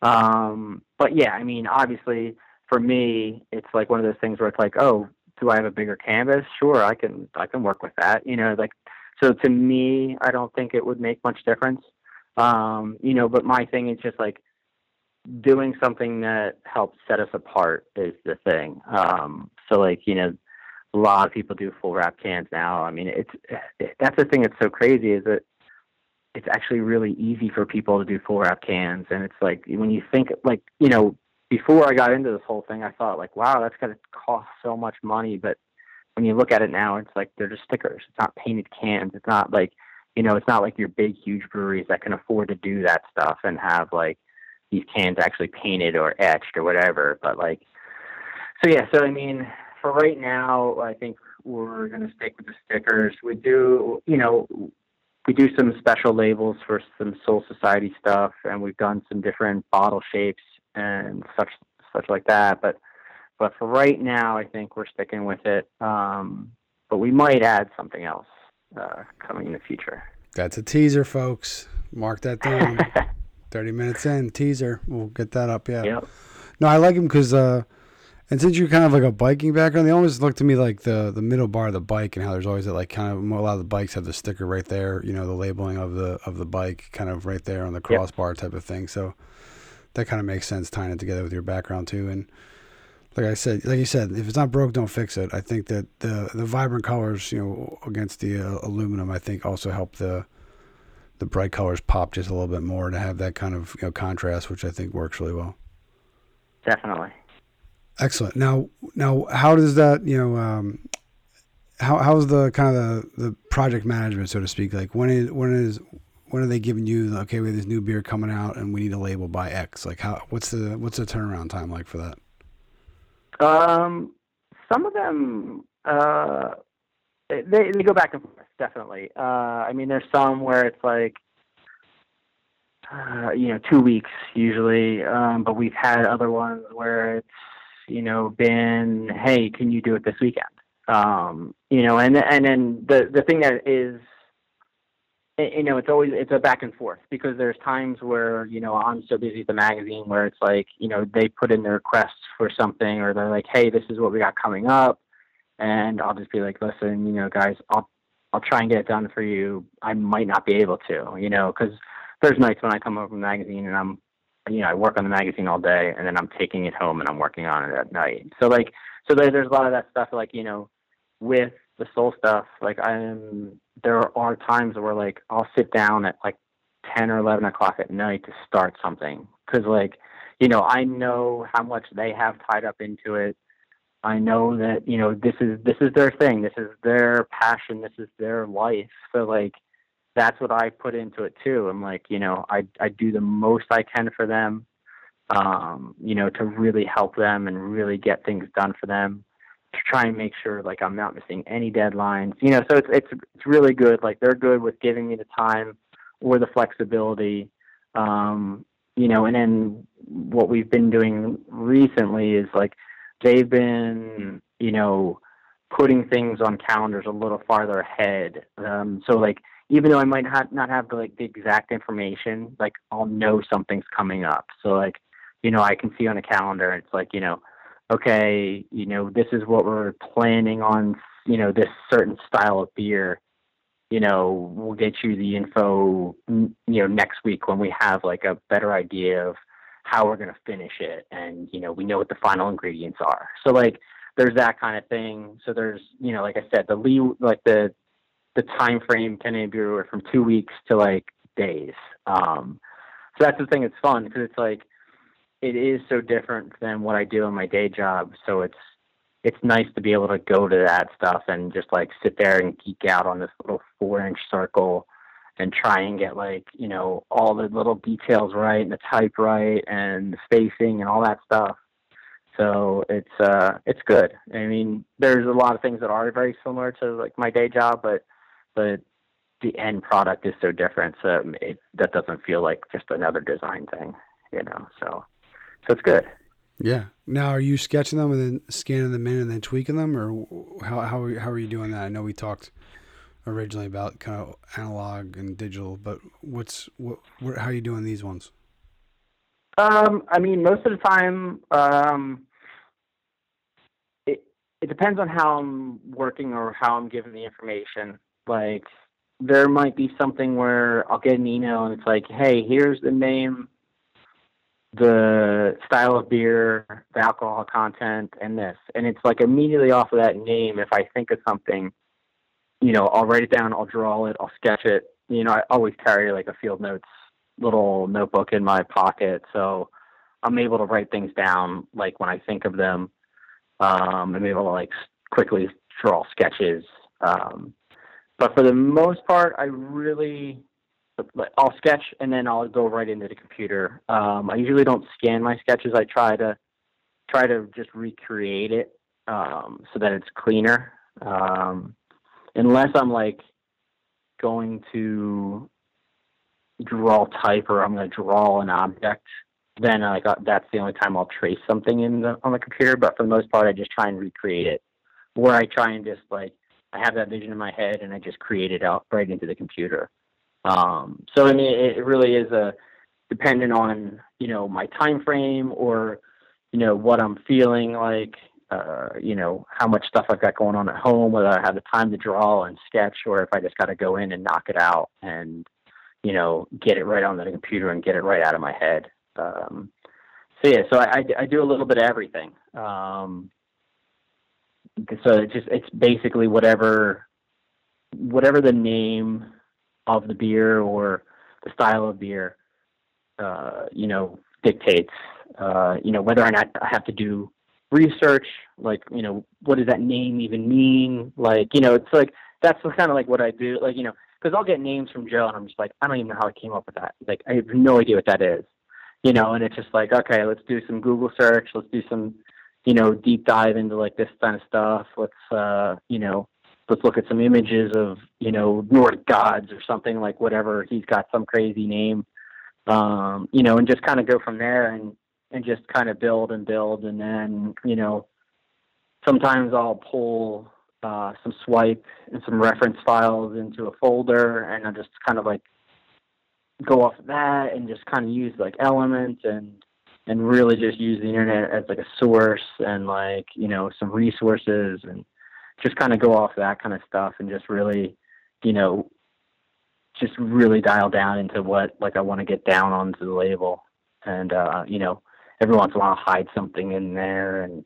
Um, but yeah, I mean, obviously for me, it's like one of those things where it's like, oh, do I have a bigger canvas? Sure. I can, I can work with that, you know, like, so to me, I don't think it would make much difference. Um, you know, but my thing is just like, doing something that helps set us apart is the thing. Um, so like, you know, a lot of people do full wrap cans now. I mean, it's, it, that's the thing that's so crazy is that it's actually really easy for people to do full wrap cans. And it's like, when you think like, you know, before I got into this whole thing, I thought like, wow, that's going to cost so much money. But when you look at it now, it's like, they're just stickers. It's not painted cans. It's not like, you know, it's not like your big, huge breweries that can afford to do that stuff and have like these cans actually painted or etched or whatever. But like, so yeah, so I mean, for right now, I think we're going to stick with the stickers. We do, you know, we do some special labels for some Soul Society stuff, and we've done some different bottle shapes and such, such like that. But, but for right now, I think we're sticking with it. Um, but we might add something else uh, coming in the future. That's a teaser, folks. Mark that down. thirty minutes in, teaser. We'll get that up. Yeah. Yep. No, I like him because, uh, and since you're kind of like a biking background, they always look to me like the, the middle bar of the bike and how there's always that like kind of, a lot of the bikes have the sticker right there, you know, the labeling of the, of the bike kind of right there on the crossbar, yep, type of thing. So that kind of makes sense tying it together with your background too. And like I said, like you said, if it's not broke, don't fix it. I think that the, the vibrant colors, you know, against the uh, aluminum, I think also help the, the bright colors pop just a little bit more to have that kind of, you know, contrast, which I think works really well. Definitely. Excellent. Now, now, how does that, you know, um, how, how's the kind of the, the project management, so to speak? Like when is, when is, when are they giving you the, okay, we have this new beer coming out and we need a label by X? Like how, what's the, what's the turnaround time like for that? Um, some of them, uh, They, they go back and forth, definitely. Uh, I mean, there's some where it's like, uh, you know, two weeks usually, um, but we've had other ones where it's, you know, been, hey, can you do it this weekend? Um, you know, and and then the, the thing that is, you know, it's always, it's a back and forth because there's times where, you know, I'm so busy with the magazine where it's like, you know, they put in their requests for something or they're like, hey, this is what we got coming up. And I'll just be like, listen, you know, guys, I'll, I'll try and get it done for you. I might not be able to, you know, cause there's nights when I come home from the magazine and I'm, you know, I work on the magazine all day and then I'm taking it home and I'm working on it at night. So like, so there, there's a lot of that stuff, like, you know, with the Soul stuff, like I'm, there are times where like, I'll sit down at like ten or eleven o'clock at night to start something. Cause like, you know, I know how much they have tied up into it. I know that, you know, this is, this is their thing. This is their passion. This is their life. So like, that's what I put into it too. I'm like, you know, I, I do the most I can for them, um, you know, to really help them and really get things done for them to try and make sure like I'm not missing any deadlines, you know? So it's, it's, it's really good. Like they're good with giving me the time or the flexibility, um, you know, and then what we've been doing recently is like, they've been, you know, putting things on calendars a little farther ahead. Um, so, like, even though I might ha- not have, like, the exact information, like, I'll know something's coming up. So, like, you know, I can see on a calendar, it's like, you know, okay, you know, this is what we're planning on, you know, this certain style of beer. You know, we'll get you the info, you know, next week when we have, like, a better idea of how we're going to finish it. And, you know, we know what the final ingredients are. So like, there's that kind of thing. So there's, you know, like I said, the lead, like the, the time frame can be anywhere from two weeks to like days. Um, so that's the thing. It's fun because it's like, it is so different than what I do in my day job. So it's, it's nice to be able to go to that stuff and just like sit there and geek out on this little four inch circle and try and get like, you know, all the little details right and the type right and the spacing and all that stuff. So it's uh, it's good. I mean, there's a lot of things that are very similar to like my day job, but but the end product is so different. So it, that doesn't feel like just another design thing, you know. So so it's good. Yeah. Now, are you sketching them and then scanning them in and then tweaking them, or how how are you, how are you doing that? I know we talked originally about kind of analog and digital, but what's what? what how are you doing these ones? Um, I mean, most of the time, um, it it depends on how I'm working or how I'm given the information. Like, there might be something where I'll get an email and it's like, hey, here's the name, the style of beer, the alcohol content, and this. And it's like immediately off of that name, if I think of something, you know, I'll write it down, I'll draw it, I'll sketch it. You know, I always carry like a field notes little notebook in my pocket, so I'm able to write things down like when I think of them. Um, I'm able to like quickly draw sketches. Um, but for the most part, I really... I'll sketch and then I'll go right into the computer. Um, I usually don't scan my sketches. I try to try to just recreate it um, so that it's cleaner. Um, unless I'm like going to draw type or I'm going to draw an object, then like uh, that's the only time I'll trace something in the, on the computer. But for the most part, I just try and recreate it, or I try and just like I have that vision in my head and I just create it out right into the computer. Um, so I mean, it really is a dependent on, you know, my time frame or, you know, what I'm feeling like, uh, you know, how much stuff I've got going on at home, whether I have the time to draw and sketch, or if I just got to go in and knock it out and, you know, get it right on the computer and get it right out of my head. Um, so yeah, so I, I, I do a little bit of everything. Um, so it just, it's basically whatever, whatever the name of the beer or the style of beer, uh, you know, dictates, uh, you know, whether or not I have to do research, like, you know, what does that name even mean? Like, you know, it's like, that's kind of like what I do. Like, you know, cause I'll get names from Joe and I'm just like, I don't even know how I came up with that. Like, I have no idea what that is, you know? And it's just like, okay, let's do some Google search. Let's do some, you know, deep dive into like this kind of stuff. Let's, uh, you know, let's look at some images of, you know, Nordic gods or something, like whatever. He's got some crazy name, um, you know, and just kind of go from there and, and just kind of build and build. And then, you know, sometimes I'll pull uh, some swipe and some reference files into a folder, and I'll just kind of like go off of that and just kind of use like elements and, and really just use the internet as like a source and like, you know, some resources and just kind of go off that kind of stuff and just really, you know, just really dial down into what, like, I want to get down onto the label. And, uh, you know, every once in a while I'll hide something in there and,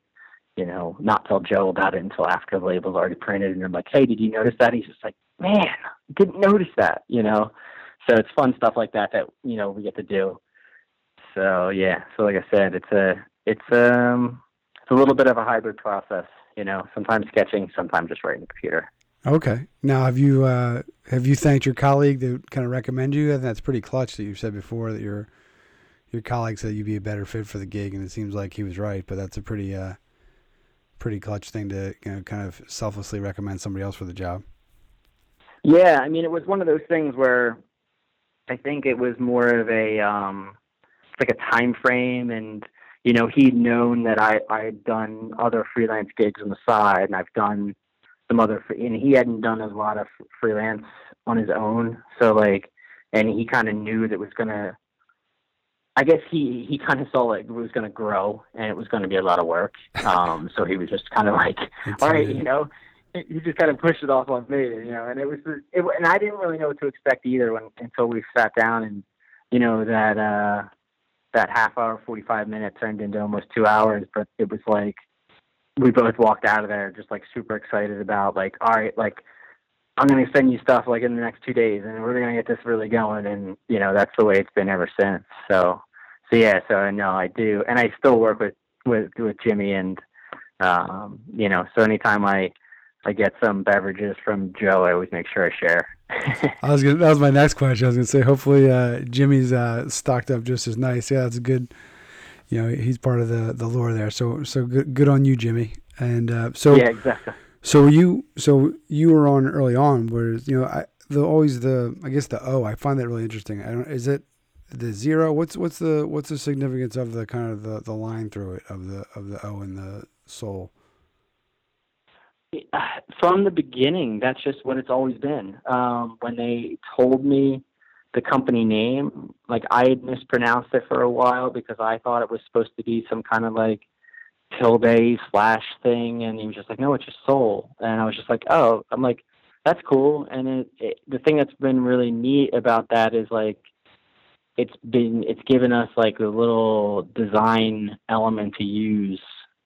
you know, not tell Joe about it until after the label's already printed. And I'm like, hey, did you notice that? He's just like, man, didn't notice that, you know? So it's fun stuff like that, that, you know, we get to do. So, yeah. So like I said, it's a, it's, um, it's a little bit of a hybrid process. You know, sometimes sketching, sometimes just writing the computer. Okay. Now, have you uh, have you thanked your colleague to kind of recommend you? I think that's pretty clutch that you've said before that your your colleague said you'd be a better fit for the gig, and it seems like he was right. But that's a pretty uh, pretty clutch thing to, you know, kind of selflessly recommend somebody else for the job. Yeah, I mean, it was one of those things where I think it was more of a um, like a time frame and. You know, he'd known that I, I had done other freelance gigs on the side, and I've done some other, and he hadn't done a lot of freelance on his own. So like, and he kind of knew that it was going to, I guess he, he kind of saw like it was going to grow and it was going to be a lot of work. Um, so he was just kind of like, all right, you know, you just kind of pushed it off on me, you know, and it was, it, and I didn't really know what to expect either when, until we sat down and, you know, that, uh, that half hour, forty-five minutes turned into almost two hours, but it was like, we both walked out of there just like super excited about like, all right, like I'm going to send you stuff like in the next two days and we're going to get this really going. And you know, that's the way it's been ever since. So, so yeah, so I know I do. And I still work with, with, with Jimmy and, um, you know, so anytime I, I get some beverages from Joe, I always make sure I share. I was gonna, that was my next question. I was gonna say, hopefully, uh, Jimmy's uh, stocked up just as nice. Yeah, that's a good. you know, he's part of the, the lore there. So so good, good on you, Jimmy. And uh, so yeah, exactly. So you so you were on early on, where you know I the always the I guess the O I find that really interesting. I don't is it the zero? What's what's the what's the significance of the kind of the, the line through it of the of the O and the soul? From the beginning, that's just what it's always been. Um, when they told me the company name, like I had mispronounced it for a while because I thought it was supposed to be some kind of like tilde slash thing. And he was just like, no, it's your soul. And I was just like, oh, I'm like, that's cool. And it, it, the thing that's been really neat about that is like, it's been, it's given us like a little design element to use,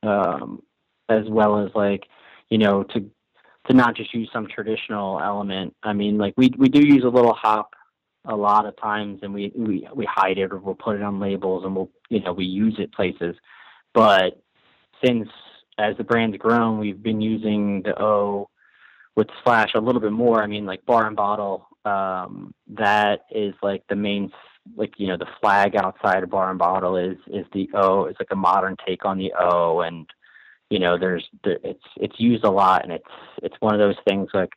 um, as well as like, you know, to to not just use some traditional element. I mean, like we we do use a little hop a lot of times, and we, we, we hide it or we'll put it on labels, and we'll, you know, we use it places. But since as the brand's grown, we've been using the O with slash a little bit more. I mean, like Bar and Bottle, um, that is like the main, like, you know, the flag outside of Bar and Bottle is, is the O. It's like a modern take on the O, and you know, there's, it's, it's used a lot, and it's, it's one of those things like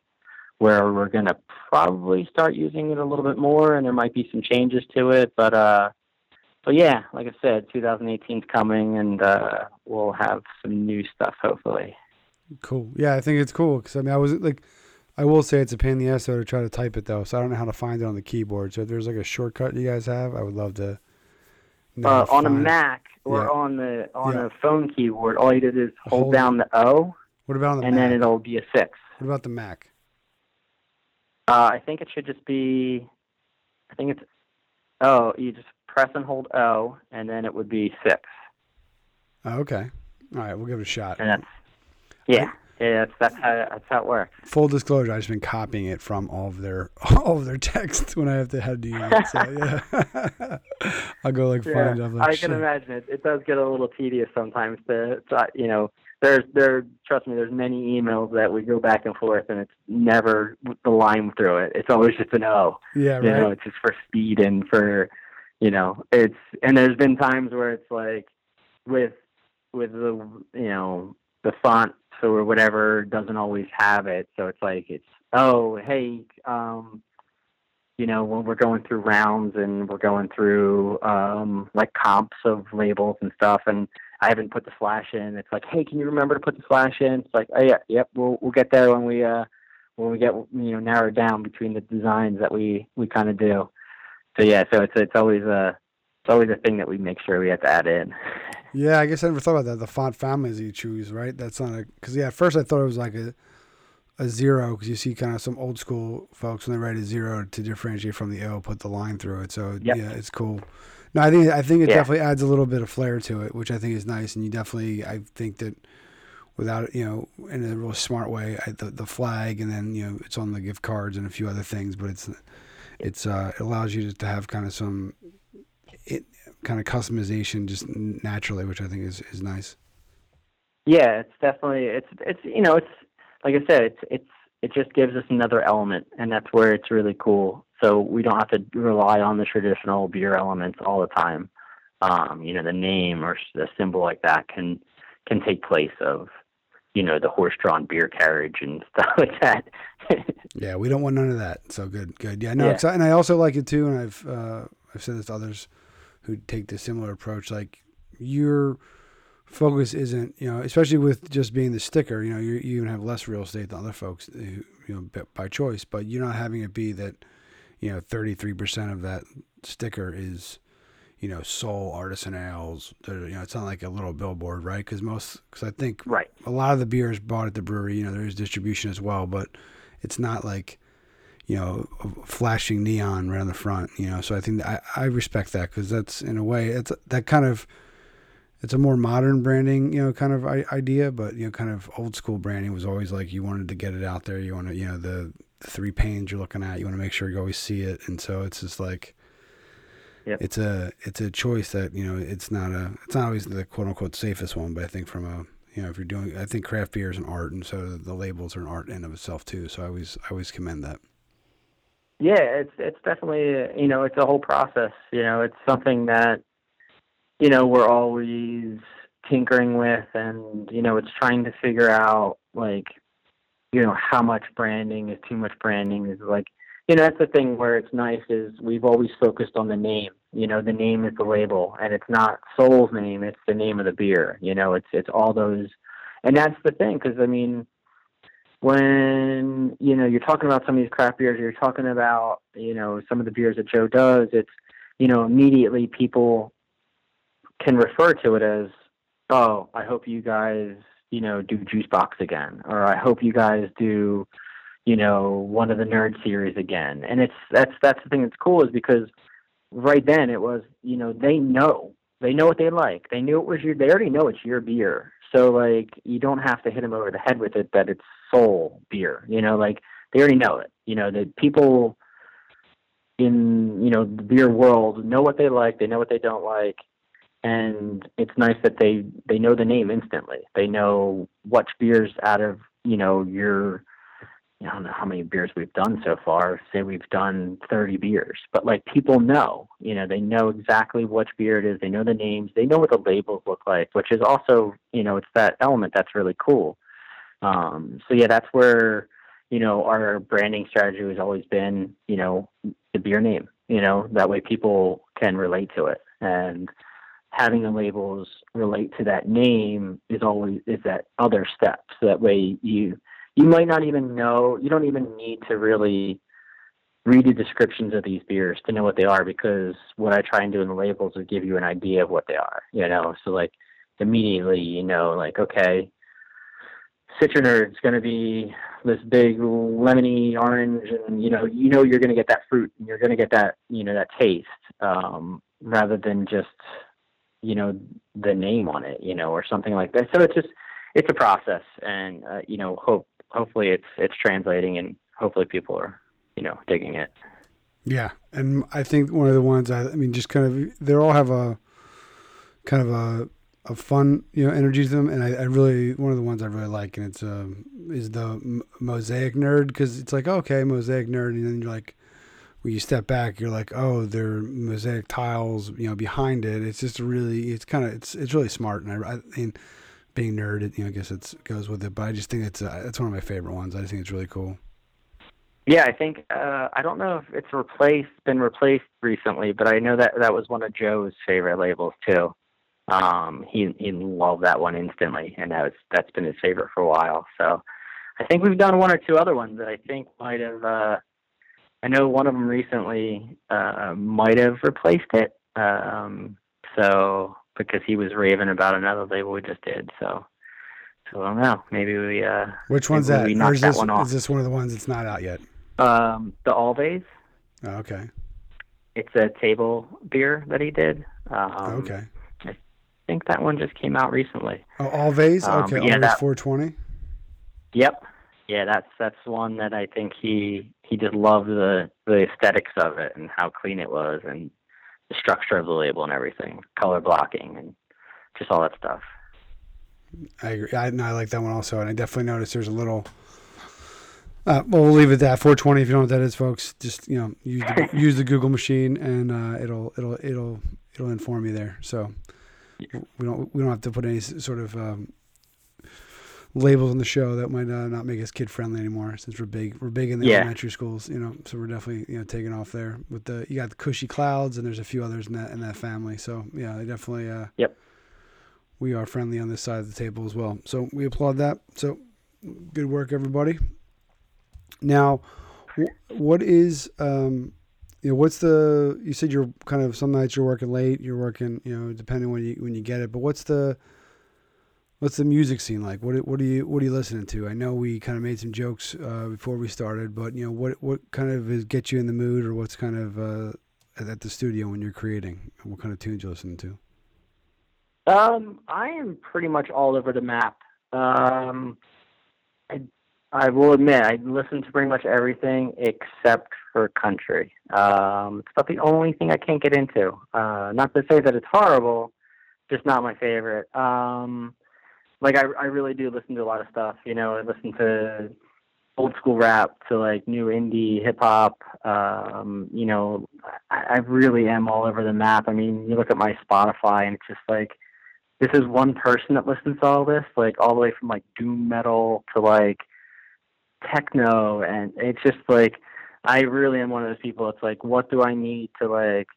where we're going to probably start using it a little bit more, and there might be some changes to it. But, uh, but yeah, like I said, twenty eighteen is coming, and, uh, we'll have some new stuff, hopefully. Cool. Yeah. I think it's cool. Cause I mean, I wasn't like, I will say it's a pain in the ass though to try to type it though. So I don't know how to find it on the keyboard. So if there's like a shortcut you guys have, I would love to. Uh, on a Mac or yeah. on the on yeah. a phone keyboard, all you do is hold, hold down the O. What about on the and Mac? Then it'll be a six. What about the Mac? Uh, I think it should just be. I think it's. Oh, you just press and hold O, and then it would be six. Oh, okay. All right, we'll give it a shot. And that's, yeah, right. yeah, that's that's how, that's how it works. Full disclosure: I've just been copying it from all of their all of their texts when I have to head to use it. So yeah. I'll go like find yeah, like, I can shit. imagine it. It does get a little tedious sometimes. To, to you know, there's there. Trust me, there's many emails that we go back and forth, and it's never the line through it. It's always just an O. Yeah, right. You know, it's just for speed and for, you know, it's and there's been times where it's like with with the you know the font or whatever doesn't always have it, so it's like it's oh hey um. you know, when we're going through rounds and we're going through, um, like comps of labels and stuff, and I haven't put the slash in. It's like, hey, can you remember to put the slash in? It's like, oh yeah, yep. We'll, we'll get there when we, uh, when we get, you know, narrowed down between the designs that we, we kind of do. So yeah, so it's, it's always a, it's always a thing that we make sure we have to add in. Yeah. I guess I never thought about that. The font families you choose, right? That's not a, cause yeah, at first I thought it was like a, a zero, because you see kind of some old school folks when they write a zero to differentiate from the O, put the line through it. So yep. yeah, it's cool. No, I think I think it yeah. definitely adds a little bit of flair to it, which I think is nice. And you definitely, I think that without you know, in a real smart way, I, the the flag, and then you know, it's on the gift cards and a few other things. But it's it's uh, it allows you to, to have kind of some it kind of customization just naturally, which I think is is nice. Yeah, it's definitely it's it's you know it's. Like I said, it's it's it just gives us another element, and that's where it's really cool. So we don't have to rely on the traditional beer elements all the time. Um, you know, the name or the symbol like that can can take place of, you know, the horse-drawn beer carriage and stuff like that. Yeah, we don't want none of that. So good, good. Yeah, no, yeah. And I also like it too. And I've uh, I've said this to others who take the similar approach. Like you're. Focus isn't, you know, especially with just being the sticker, you know, you, you even have less real estate than other folks, who, you know, by choice, but you're not having it be that, you know, thirty-three percent of that sticker is, you know, Soul Artisan Ales. You know, it's not like a little billboard, right? Because most, because I think right. a lot of the beer is bought at the brewery, you know, there is distribution as well, but it's not like, you know, flashing neon right on the front, you know, so I think I, I respect that because that's, in a way, it's that kind of, it's a more modern branding, you know, kind of idea, but, you know, kind of old school branding was always like you wanted to get it out there. You want to, you know, the, the three panes you're looking at, you want to make sure you always see it. And so it's just like, yep. it's a, it's a choice that, you know, it's not a, it's not always the quote unquote safest one, but I think from a, you know, if you're doing, I think craft beer is an art. And so the labels are an art in of itself too. So I always, I always commend that. Yeah. It's, it's definitely, you know, it's a whole process, you know, it's something that, you know, we're always tinkering with, and, you know, it's trying to figure out, like, you know, how much branding is too much branding is like, you know, that's the thing where it's nice is we've always focused on the name, you know, the name is the label, and it's not Soul's name. It's the name of the beer, you know, it's, it's all those. And that's the thing. Cause I mean, when, you know, you're talking about some of these craft beers, you're talking about, you know, some of the beers that Joe does, it's, you know, immediately people can refer to it as, oh, I hope you guys, you know, do Juice Box again, or I hope you guys do, you know, one of the nerd series again. And it's, that's, that's the thing that's cool, is because right then it was, you know, they know, they know what they like. They knew it was your, they already know it's your beer. So like, you don't have to hit them over the head with it, that it's Soul beer, you know, like they already know it, you know, the people in, you know, the beer world know what they like, they know what they don't like. And it's nice that they, they know the name instantly. They know what beers out of, you know, your, I don't know how many beers we've done so far. Say we've done thirty beers, but like people know, you know, they know exactly which beer it is. They know the names, they know what the labels look like, which is also, you know, it's that element that's really cool. Um, so yeah, that's where, you know, our branding strategy has always been, you know, the beer name, you know, that way people can relate to it, and having the labels relate to that name is always, is that other step. So that way you, You might not even know, you don't even need to really read the descriptions of these beers to know what they are, because what I try and do in the labels is give you an idea of what they are, you know? So like immediately, you know, like, okay, Citronerd's going to be this big lemony orange, and you know, you know, you're going to get that fruit, and you're going to get that, you know, that taste, um, rather than just, you know, the name on it, you know, or something like that. So it's just, it's a process, and, uh, you know, hope, hopefully it's, it's translating, and hopefully people are, you know, digging it. Yeah. And I think one of the ones, I, I mean, just kind of, they all have a kind of a, a fun, you know, energy to them. And I, I really, one of the ones I really like, and it's, uh, is the Mosaic Nerd. Cause it's like, okay, Mosaic Nerd. And then you're like, when you step back, you're like, oh, there are mosaic tiles, you know, behind it. It's just really, it's kind of, it's, it's really smart. And I, I mean, being nerd, you know, I guess it goes with it, but I just think it's uh, it's one of my favorite ones. I just think it's really cool. Yeah, I think uh, I don't know if it's replaced, been replaced recently, but I know that that was one of Joe's favorite labels too. Um, he he loved that one instantly, and that was, that's been his favorite for a while. So I think we've done one or two other ones that I think might have. Uh, I know one of them recently uh, might have replaced it. Um, so. Because he was raving about another label we just did, so so I don't know. Maybe we uh. Which one's that? We knocked that one off. Is this one of the ones that's not out yet? Um, the Always. Oh, okay. It's a table beer that he did. Um, okay. I think that one just came out recently. Oh, Always. Um, okay, yeah, Always four twenty. Yep. Yeah, that's that's one that I think he he just loved the the aesthetics of it and how clean it was, and structure of the label and everything, color blocking and just all that stuff. I agree. I, no, I like that one also, and I definitely noticed there's a little uh well, we'll leave it at that. Four twenty, if you know what that is, folks, just, you know, use the, use the Google machine, and uh it'll it'll it'll it'll inform you there. So yeah. we don't we don't have to put any sort of um labels on the show that might uh, not make us kid friendly anymore, since we're big we're big in the yeah. elementary schools, you know, so we're definitely, you know, taking off there with the, you got the Cushy Clouds, and there's a few others in that in that family. So yeah, they definitely uh yep, we are friendly on this side of the table as well, so we applaud that. So good work, everybody. Now what is um you know, what's the, you said you're kind of, some nights you're working late, you're working, you know, depending when you when you get it, but what's the What's the music scene like? What what are you what are you listening to? I know we kind of made some jokes uh, before we started, but you know, what what kind of is, gets you in the mood, or what's kind of uh, at the studio when you're creating? What kind of tunes you listening to? Um, I am pretty much all over the map. Um, I I will admit I listen to pretty much everything except for country. Um, it's about the only thing I can't get into. Uh, not to say that it's horrible, just not my favorite. Um, Like I, I really do listen to a lot of stuff, you know. I listen to old school rap to like new indie hip hop. Um, you know, I, I really am all over the map. I mean, you look at my Spotify and it's just like, this is one person that listens to all this, like all the way from like doom metal to like techno. And it's just like, I really am one of those people. It's like, what do I need to like,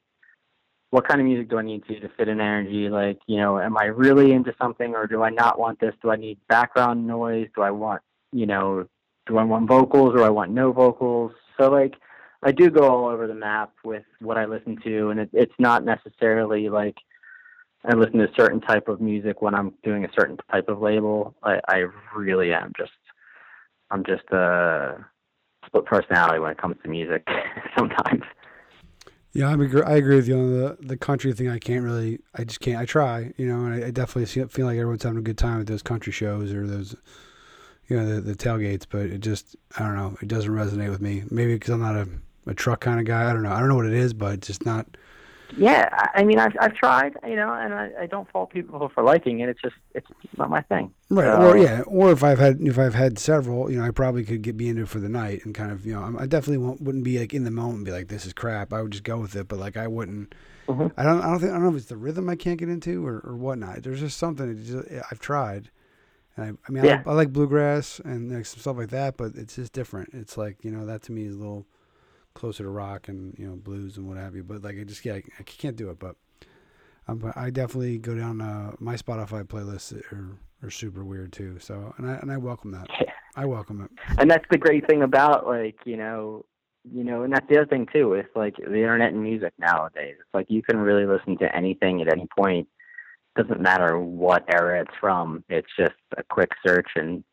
what kind of music do I need to, to fit in energy? Like, you know, am I really into something or do I not want this? Do I need background noise? Do I want, you know, do I want vocals or do I want no vocals? So like, I do go all over the map with what I listen to. And it, it's not necessarily like I listen to a certain type of music when I'm doing a certain type of label. I, I really am just, I'm just a split personality when it comes to music sometimes. Yeah, I agree, I agree with you on the, the country thing. I can't really, I just can't, I try, you know, and I, I definitely feel like everyone's having a good time at those country shows or those, you know, the, the tailgates, but it just, I don't know, it doesn't resonate with me. Maybe because I'm not a, a truck kind of guy. I don't know. I don't know what it is, but it's just not. Yeah, I mean, I've, I've tried, you know, and I, I don't fault people for liking it. It's just, it's not my thing. Right, so. Or yeah, or if I've had if I've had several, you know, I probably could get be into it for the night and kind of, you know, I'm, I definitely won't, wouldn't be like in the moment and be like, this is crap. I would just go with it, but like I wouldn't. Mm-hmm. I don't I don't think I don't know if it's the rhythm I can't get into or, or whatnot. There's just something just, I've tried. And I, I mean, yeah. I, I like bluegrass and like some stuff like that, but it's just different. It's like, you know, that to me is a little closer to rock and, you know, blues and what have you, but like I just yeah I, I can't do it. But um, I definitely go down uh, my Spotify playlists are, are super weird too. So and I and I welcome that. Yeah. I welcome it. And that's the great thing about like you know you know and that's the other thing too with like the internet and music nowadays. It's like you can really listen to anything at any point. Doesn't matter what era it's from. It's just a quick search and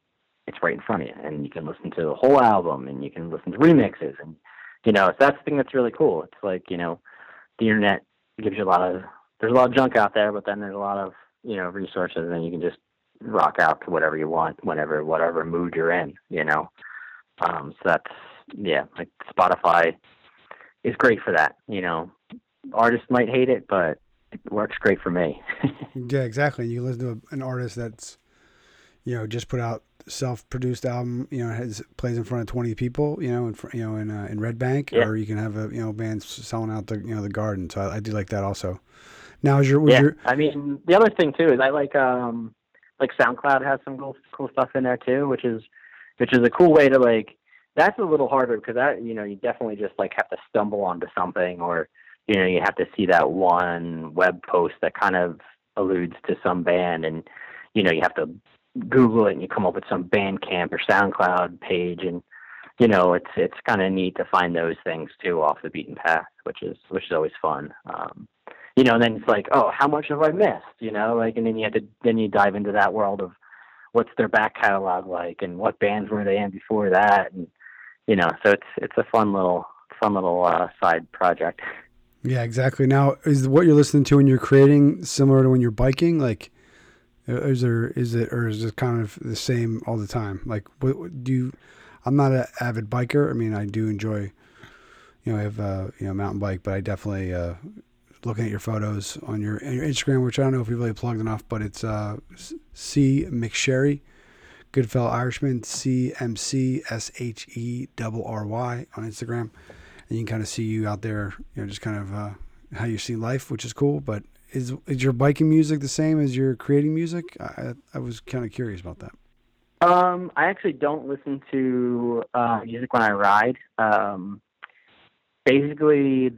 it's right in front of you. And you can listen to the whole album and you can listen to remixes and. You know, so that's the thing that's really cool. It's like, you know, the internet gives you a lot of, there's a lot of junk out there, but then there's a lot of, you know, resources and you can just rock out to whatever you want, whenever, whatever mood you're in, you know? Um, so that's, yeah, like Spotify is great for that. You know, artists might hate it, but it works great for me. Yeah, exactly. You listen to an artist that's, you know, just put out self-produced album, you know, has plays in front of twenty people, you know, in you know in uh, in Red Bank, yeah. Or you can have a you know band selling out the you know the garden. So I, I do like that also. Now is your yeah, your... I mean the other thing too is I like um like SoundCloud has some cool cool stuff in there too, which is which is a cool way to like that's a little harder because that you know you definitely just like have to stumble onto something or you know you have to see that one web post that kind of alludes to some band and you know you have to Google it and you come up with some Bandcamp or SoundCloud page and you know it's it's kind of neat to find those things too off the beaten path, which is which is always fun. Um, you know, and then it's like, oh, how much have I missed? You know, like and then you have to then you dive into that world of what's their back catalog like and what bands were they in before that, and you know, so it's it's a fun little fun little uh, side project. Yeah, exactly. Now, is what you're listening to when you're creating similar to when you're biking, like? Is there is it or is it kind of the same all the time? Like, what, what do you, I'm not an avid biker. I mean, I do enjoy, you know, I have a you know mountain bike, but I definitely uh, looking at your photos on your, your Instagram, which I don't know if you really plugged enough, but it's uh, C McSherry, good fellow Irishman, C M C S H E double R Y on Instagram, and you can kind of see you out there, you know, just kind of uh, how you see life, which is cool, but. Is is your biking music the same as your creating music? I I was kind of curious about that. Um, I actually don't listen to uh, music when I ride. Um, basically,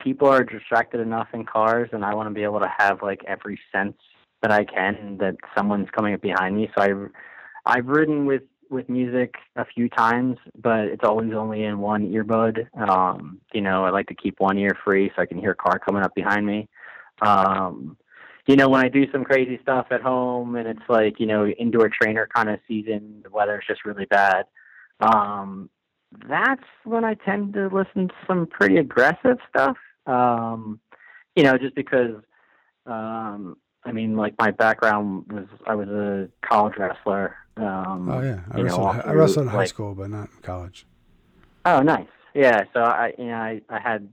people are distracted enough in cars, and I want to be able to have like every sense that I can that someone's coming up behind me. So I've I've ridden with, with music a few times, but it's always only in one earbud. Um, you know, I like to keep one ear free so I can hear a car coming up behind me. Um, you know, when I do some crazy stuff at home and it's like, you know, indoor trainer kind of season, the weather's just really bad. Um, that's when I tend to listen to some pretty aggressive stuff. Um, you know, just because, um, I mean, like my background was, I was a college wrestler. Um, oh yeah. I wrestled, know, I wrestled in high like, school, but not in college. Oh, nice. Yeah. So I, you know, I, I had,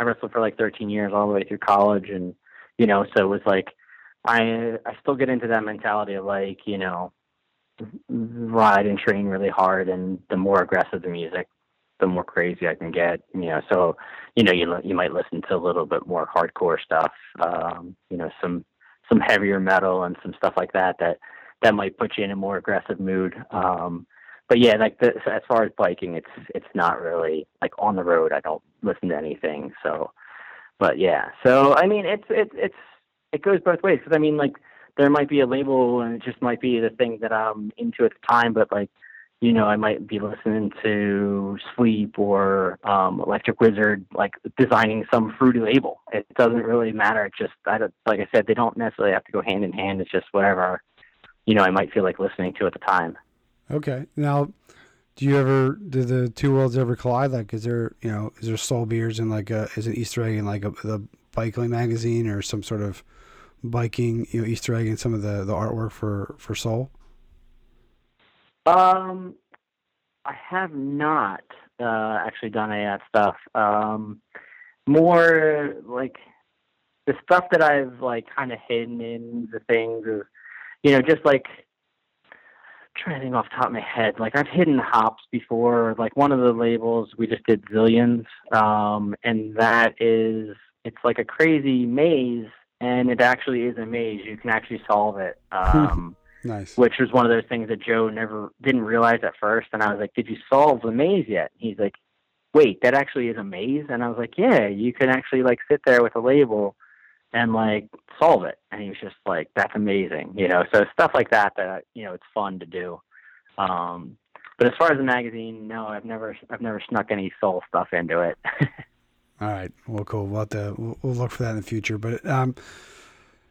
I wrestled for like thirteen years all the way through college and, you know, so it was like, I I still get into that mentality of like, you know, ride and train really hard, and the more aggressive the music, the more crazy I can get, you know. So, you know, you you might listen to a little bit more hardcore stuff, um, you know, some some heavier metal and some stuff like that that that might put you in a more aggressive mood. Um, but yeah, like the, as far as biking, it's it's not really like on the road. I don't listen to anything. So, but yeah, so I mean, it's it's it's it goes both ways, because I mean, like there might be a label and it just might be the thing that I'm into at the time, but like, you know, I might be listening to Sleep or um, Electric Wizard, like designing some fruity label. It doesn't really matter. It's just, I don't, like I said, they don't necessarily have to go hand in hand. It's just whatever, you know, I might feel like listening to at the time. Okay. Now, do you ever, do the two worlds ever collide? Like, is there, you know, is there soul beers and like a, is an Easter egg in like a, the Bicycling Magazine or some sort of biking, you know, Easter egg in some of the, the artwork for, for soul? Um, I have not, uh, actually done any of that stuff. Um, more like the stuff that I've like kind of hidden in the things is, you know, just like I'm trying to think off the top of my head. Like I've hidden hops before, like one of the labels, we just did Zillions. Um, and that is, it's like a crazy maze, and it actually is a maze. You can actually solve it. Um, Nice. Which was one of those things that Joe never didn't realize at first. And I was like, did you solve the maze yet? And he's like, wait, that actually is a maze. And I was like, yeah, you can actually like sit there with a label and like solve it. And he was just like, that's amazing. You know, so stuff like that, that, you know, it's fun to do. Um, but as far as the magazine, no, I've never, I've never snuck any soul stuff into it. All right. Well, cool. We'll have to, we'll, we'll look for that in the future. But, um,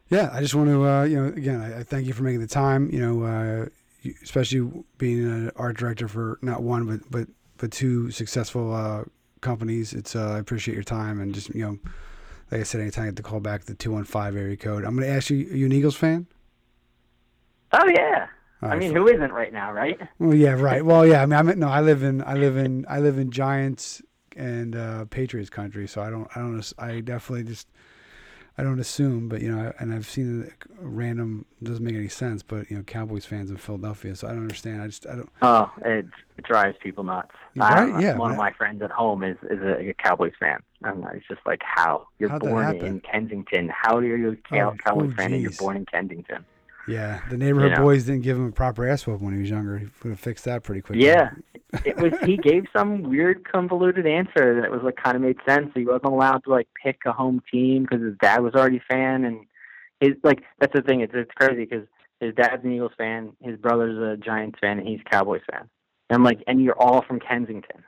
yeah, I just want to, uh, you know, again, I, I thank you for making the time, you know, uh, you, especially being an art director for not one, but, but, but two successful, uh, companies. It's, uh, I appreciate your time, and just, you know, like I said, anytime I get to call back the two one five area code. I'm going to ask you, are you an Eagles fan? Oh yeah. All I right, mean, fine. Who isn't right now, right? Well, yeah, right. Well, yeah, I mean, I'm, no, I live in, I live in, I live in Giants and, uh, Patriots country. So I don't, I don't, I definitely just, I don't assume, but, you know, and I've seen random, doesn't make any sense, but, you know, Cowboys fans in Philadelphia, so I don't understand. I just, I don't. Oh, it, it drives people nuts. Right? I, yeah, one man. Of my friends at home is, is a, a Cowboys fan. I'm like, it's just like, how? You're How'd born in Kensington. How are you a Cow- oh, Cowboys oh, fan and you're born in Kensington? Yeah, the neighborhood you know? boys didn't give him a proper ass whoop when he was younger. He would have fixed that pretty quickly. Yeah, it was. He gave some weird convoluted answer that was like kind of made sense. He wasn't allowed to like pick a home team because his dad was already a fan, and his like that's the thing. It's it's crazy because his dad's an Eagles fan, his brother's a Giants fan, and he's a Cowboys fan. And I'm like, and you're all from Kensington.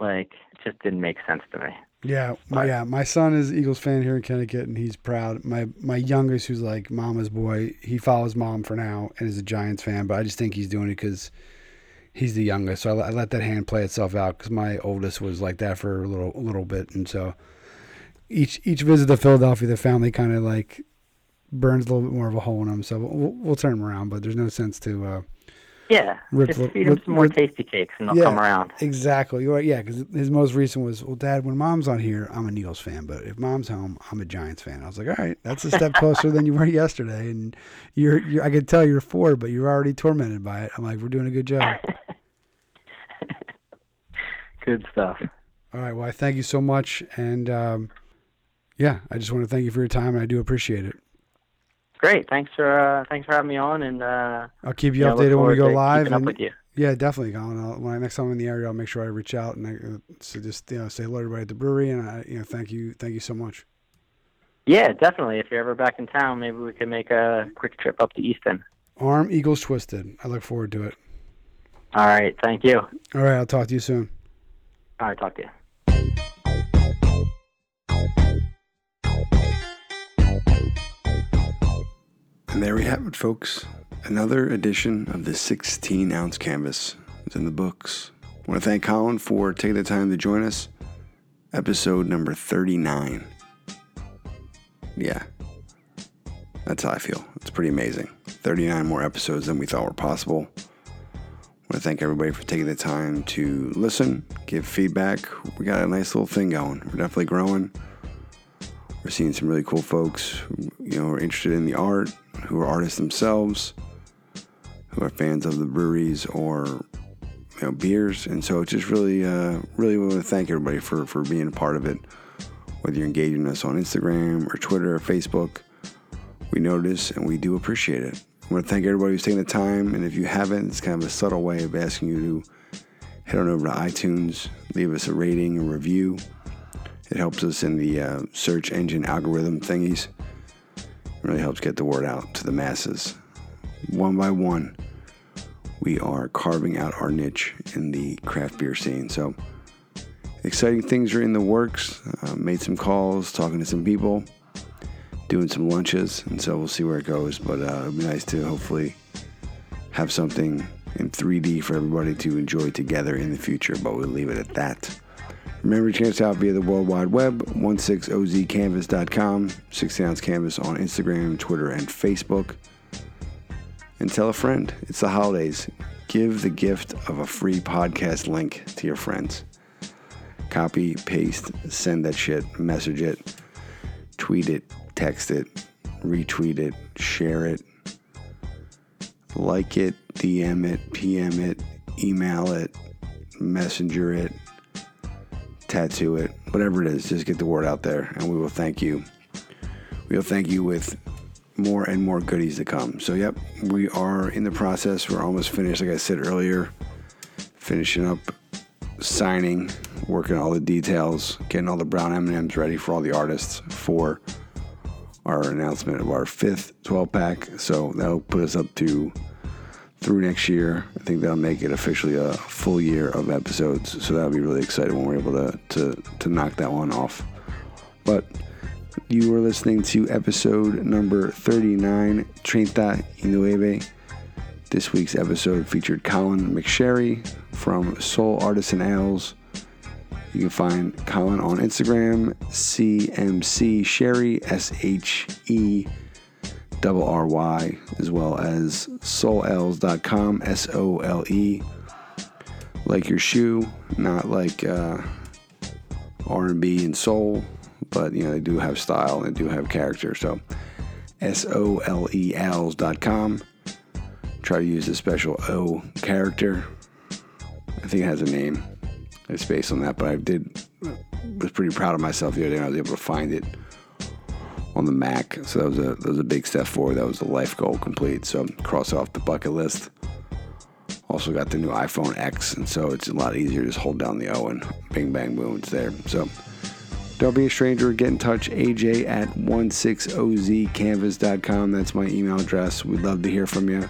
Like, it just didn't make sense to me. Yeah, my, yeah. My son is an Eagles fan here in Connecticut, and he's proud. My my youngest, who's like mama's boy, he follows mom for now and is a Giants fan, but I just think he's doing it because he's the youngest. So I, I let that hand play itself out because my oldest was like that for a little a little bit. And so each each visit to Philadelphia, the family kind of like burns a little bit more of a hole in them. So we'll, we'll turn them around, but there's no sense to uh, – Yeah, rip, just feed him rip, some more rip, tasty cakes, and they'll yeah, come around. Exactly. Yeah, because his most recent was, well, Dad, when Mom's on here, I'm an Eagles fan, but if Mom's home, I'm a Giants fan. I was like, all right, that's a step closer than you were yesterday, and you're, you're I could tell you're four, but you're already tormented by it. I'm like, we're doing a good job. Good stuff. All right, well, I thank you so much, and um, yeah, I just want to thank you for your time, and I do appreciate it. Great. Thanks for uh, thanks for having me on, and uh, I'll keep you yeah, updated when we go live. And, with you. Yeah, definitely, Colin. I'll, when I next time I'm in the area, I'll make sure I reach out and I, so just you know say hello to everybody at the brewery, and I, you know thank you thank you so much. Yeah, definitely. If you're ever back in town, maybe we can make a quick trip up to Easton. Arm Eagles twisted. I look forward to it. All right. Thank you. All right. I'll talk to you soon. All right. Talk to you. And there we have it, folks. Another edition of the sixteen-ounce canvas is in the books. I want to thank Colin for taking the time to join us. Episode number thirty-nine. Yeah. That's how I feel. It's pretty amazing. thirty-nine more episodes than we thought were possible. I want to thank everybody for taking the time to listen, give feedback. We got a nice little thing going. We're definitely growing. We're seeing some really cool folks who, you know, are interested in the art, who are artists themselves, who are fans of the breweries or, you know, beers. And so just really, uh, really want to thank everybody for, for being a part of it, whether you're engaging us on Instagram or Twitter or Facebook. We notice and we do appreciate it. I want to thank everybody who's taking the time, and if you haven't, it's kind of a subtle way of asking you to head on over to iTunes, leave us a rating and review. It helps us in the uh, search engine algorithm thingies. It really helps get the word out to the masses. One by one, we are carving out our niche in the craft beer scene. So exciting things are in the works. Uh, made some calls, talking to some people, doing some lunches, and so we'll see where it goes. But uh, it'd be nice to hopefully have something in three D for everybody to enjoy together in the future, but we'll leave it at that. Remember to check us out via the World Wide Web, sixteen oz canvas dot com, sixteen ounce canvas on Instagram, Twitter, and Facebook. And tell a friend. It's the holidays. Give the gift of a free podcast link to your friends. Copy, paste, send that shit, message it, tweet it, text it, retweet it, share it, like it, D M it, P M it, email it, messenger it, tattoo it, whatever it is, just get the word out there, and we will thank you. We will thank you with more and more goodies to come. So, yep, we are in the process. We're almost finished, like I said earlier, finishing up signing, working all the details, getting all the brown M and M's ready for all the artists for our announcement of our fifth twelve pack. So that'll put us up to through next year. I think that'll make it officially a full year of episodes, so that'll be really exciting when we're able to, to, to knock that one off. But you are listening to episode number thirty-nine, Treinta y Nueve. This week's episode featured Colin McSherry from Søle Artisan Ales. You can find Colin on Instagram, C M C Sherry, S H E double R Y, as well as soleels dot com, S O L E, like your shoe, not like uh, R and B and soul, but, you know, they do have style and they do have character. So S O L E Ls dot com. Try to use the special O character. I think it has a name. It's based on that, but I did was pretty proud of myself the other day, and I was able to find it on the Mac. So that was a that was a big step forward. That was a life goal complete. So cross it off the bucket list. Also got the new iPhone X, and so it's a lot easier to just hold down the O and bing bang boom, it's there. So don't be a stranger. Get in touch. A J at sixteen oz canvas dot com. That's my email address. We'd love to hear from you.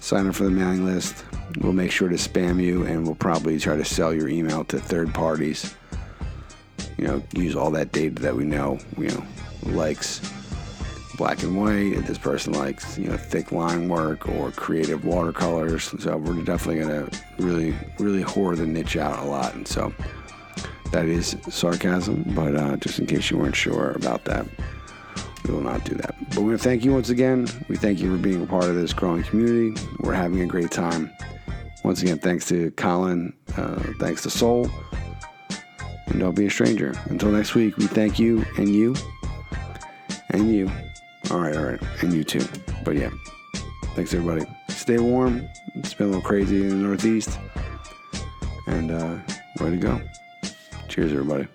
Sign up for the mailing list. We'll make sure to spam you, and we'll probably try to sell your email to third parties. You know, use all that data that we know, you know, likes black and white, if this person likes, you know, thick line work or creative watercolors. So we're definitely going to really, really whore the niche out a lot. And so that is sarcasm, but uh, just in case you weren't sure about that, we will not do that. But we want to thank you once again. We thank you for being a part of this growing community. We're having a great time. Once again, thanks to Colin, uh, thanks to Soul, and don't be a stranger. Until next week, we thank you, and you, and you. All right, all right, and you too. But yeah, thanks everybody. Stay warm. It's been a little crazy in the Northeast, and uh, way to go. Cheers, everybody.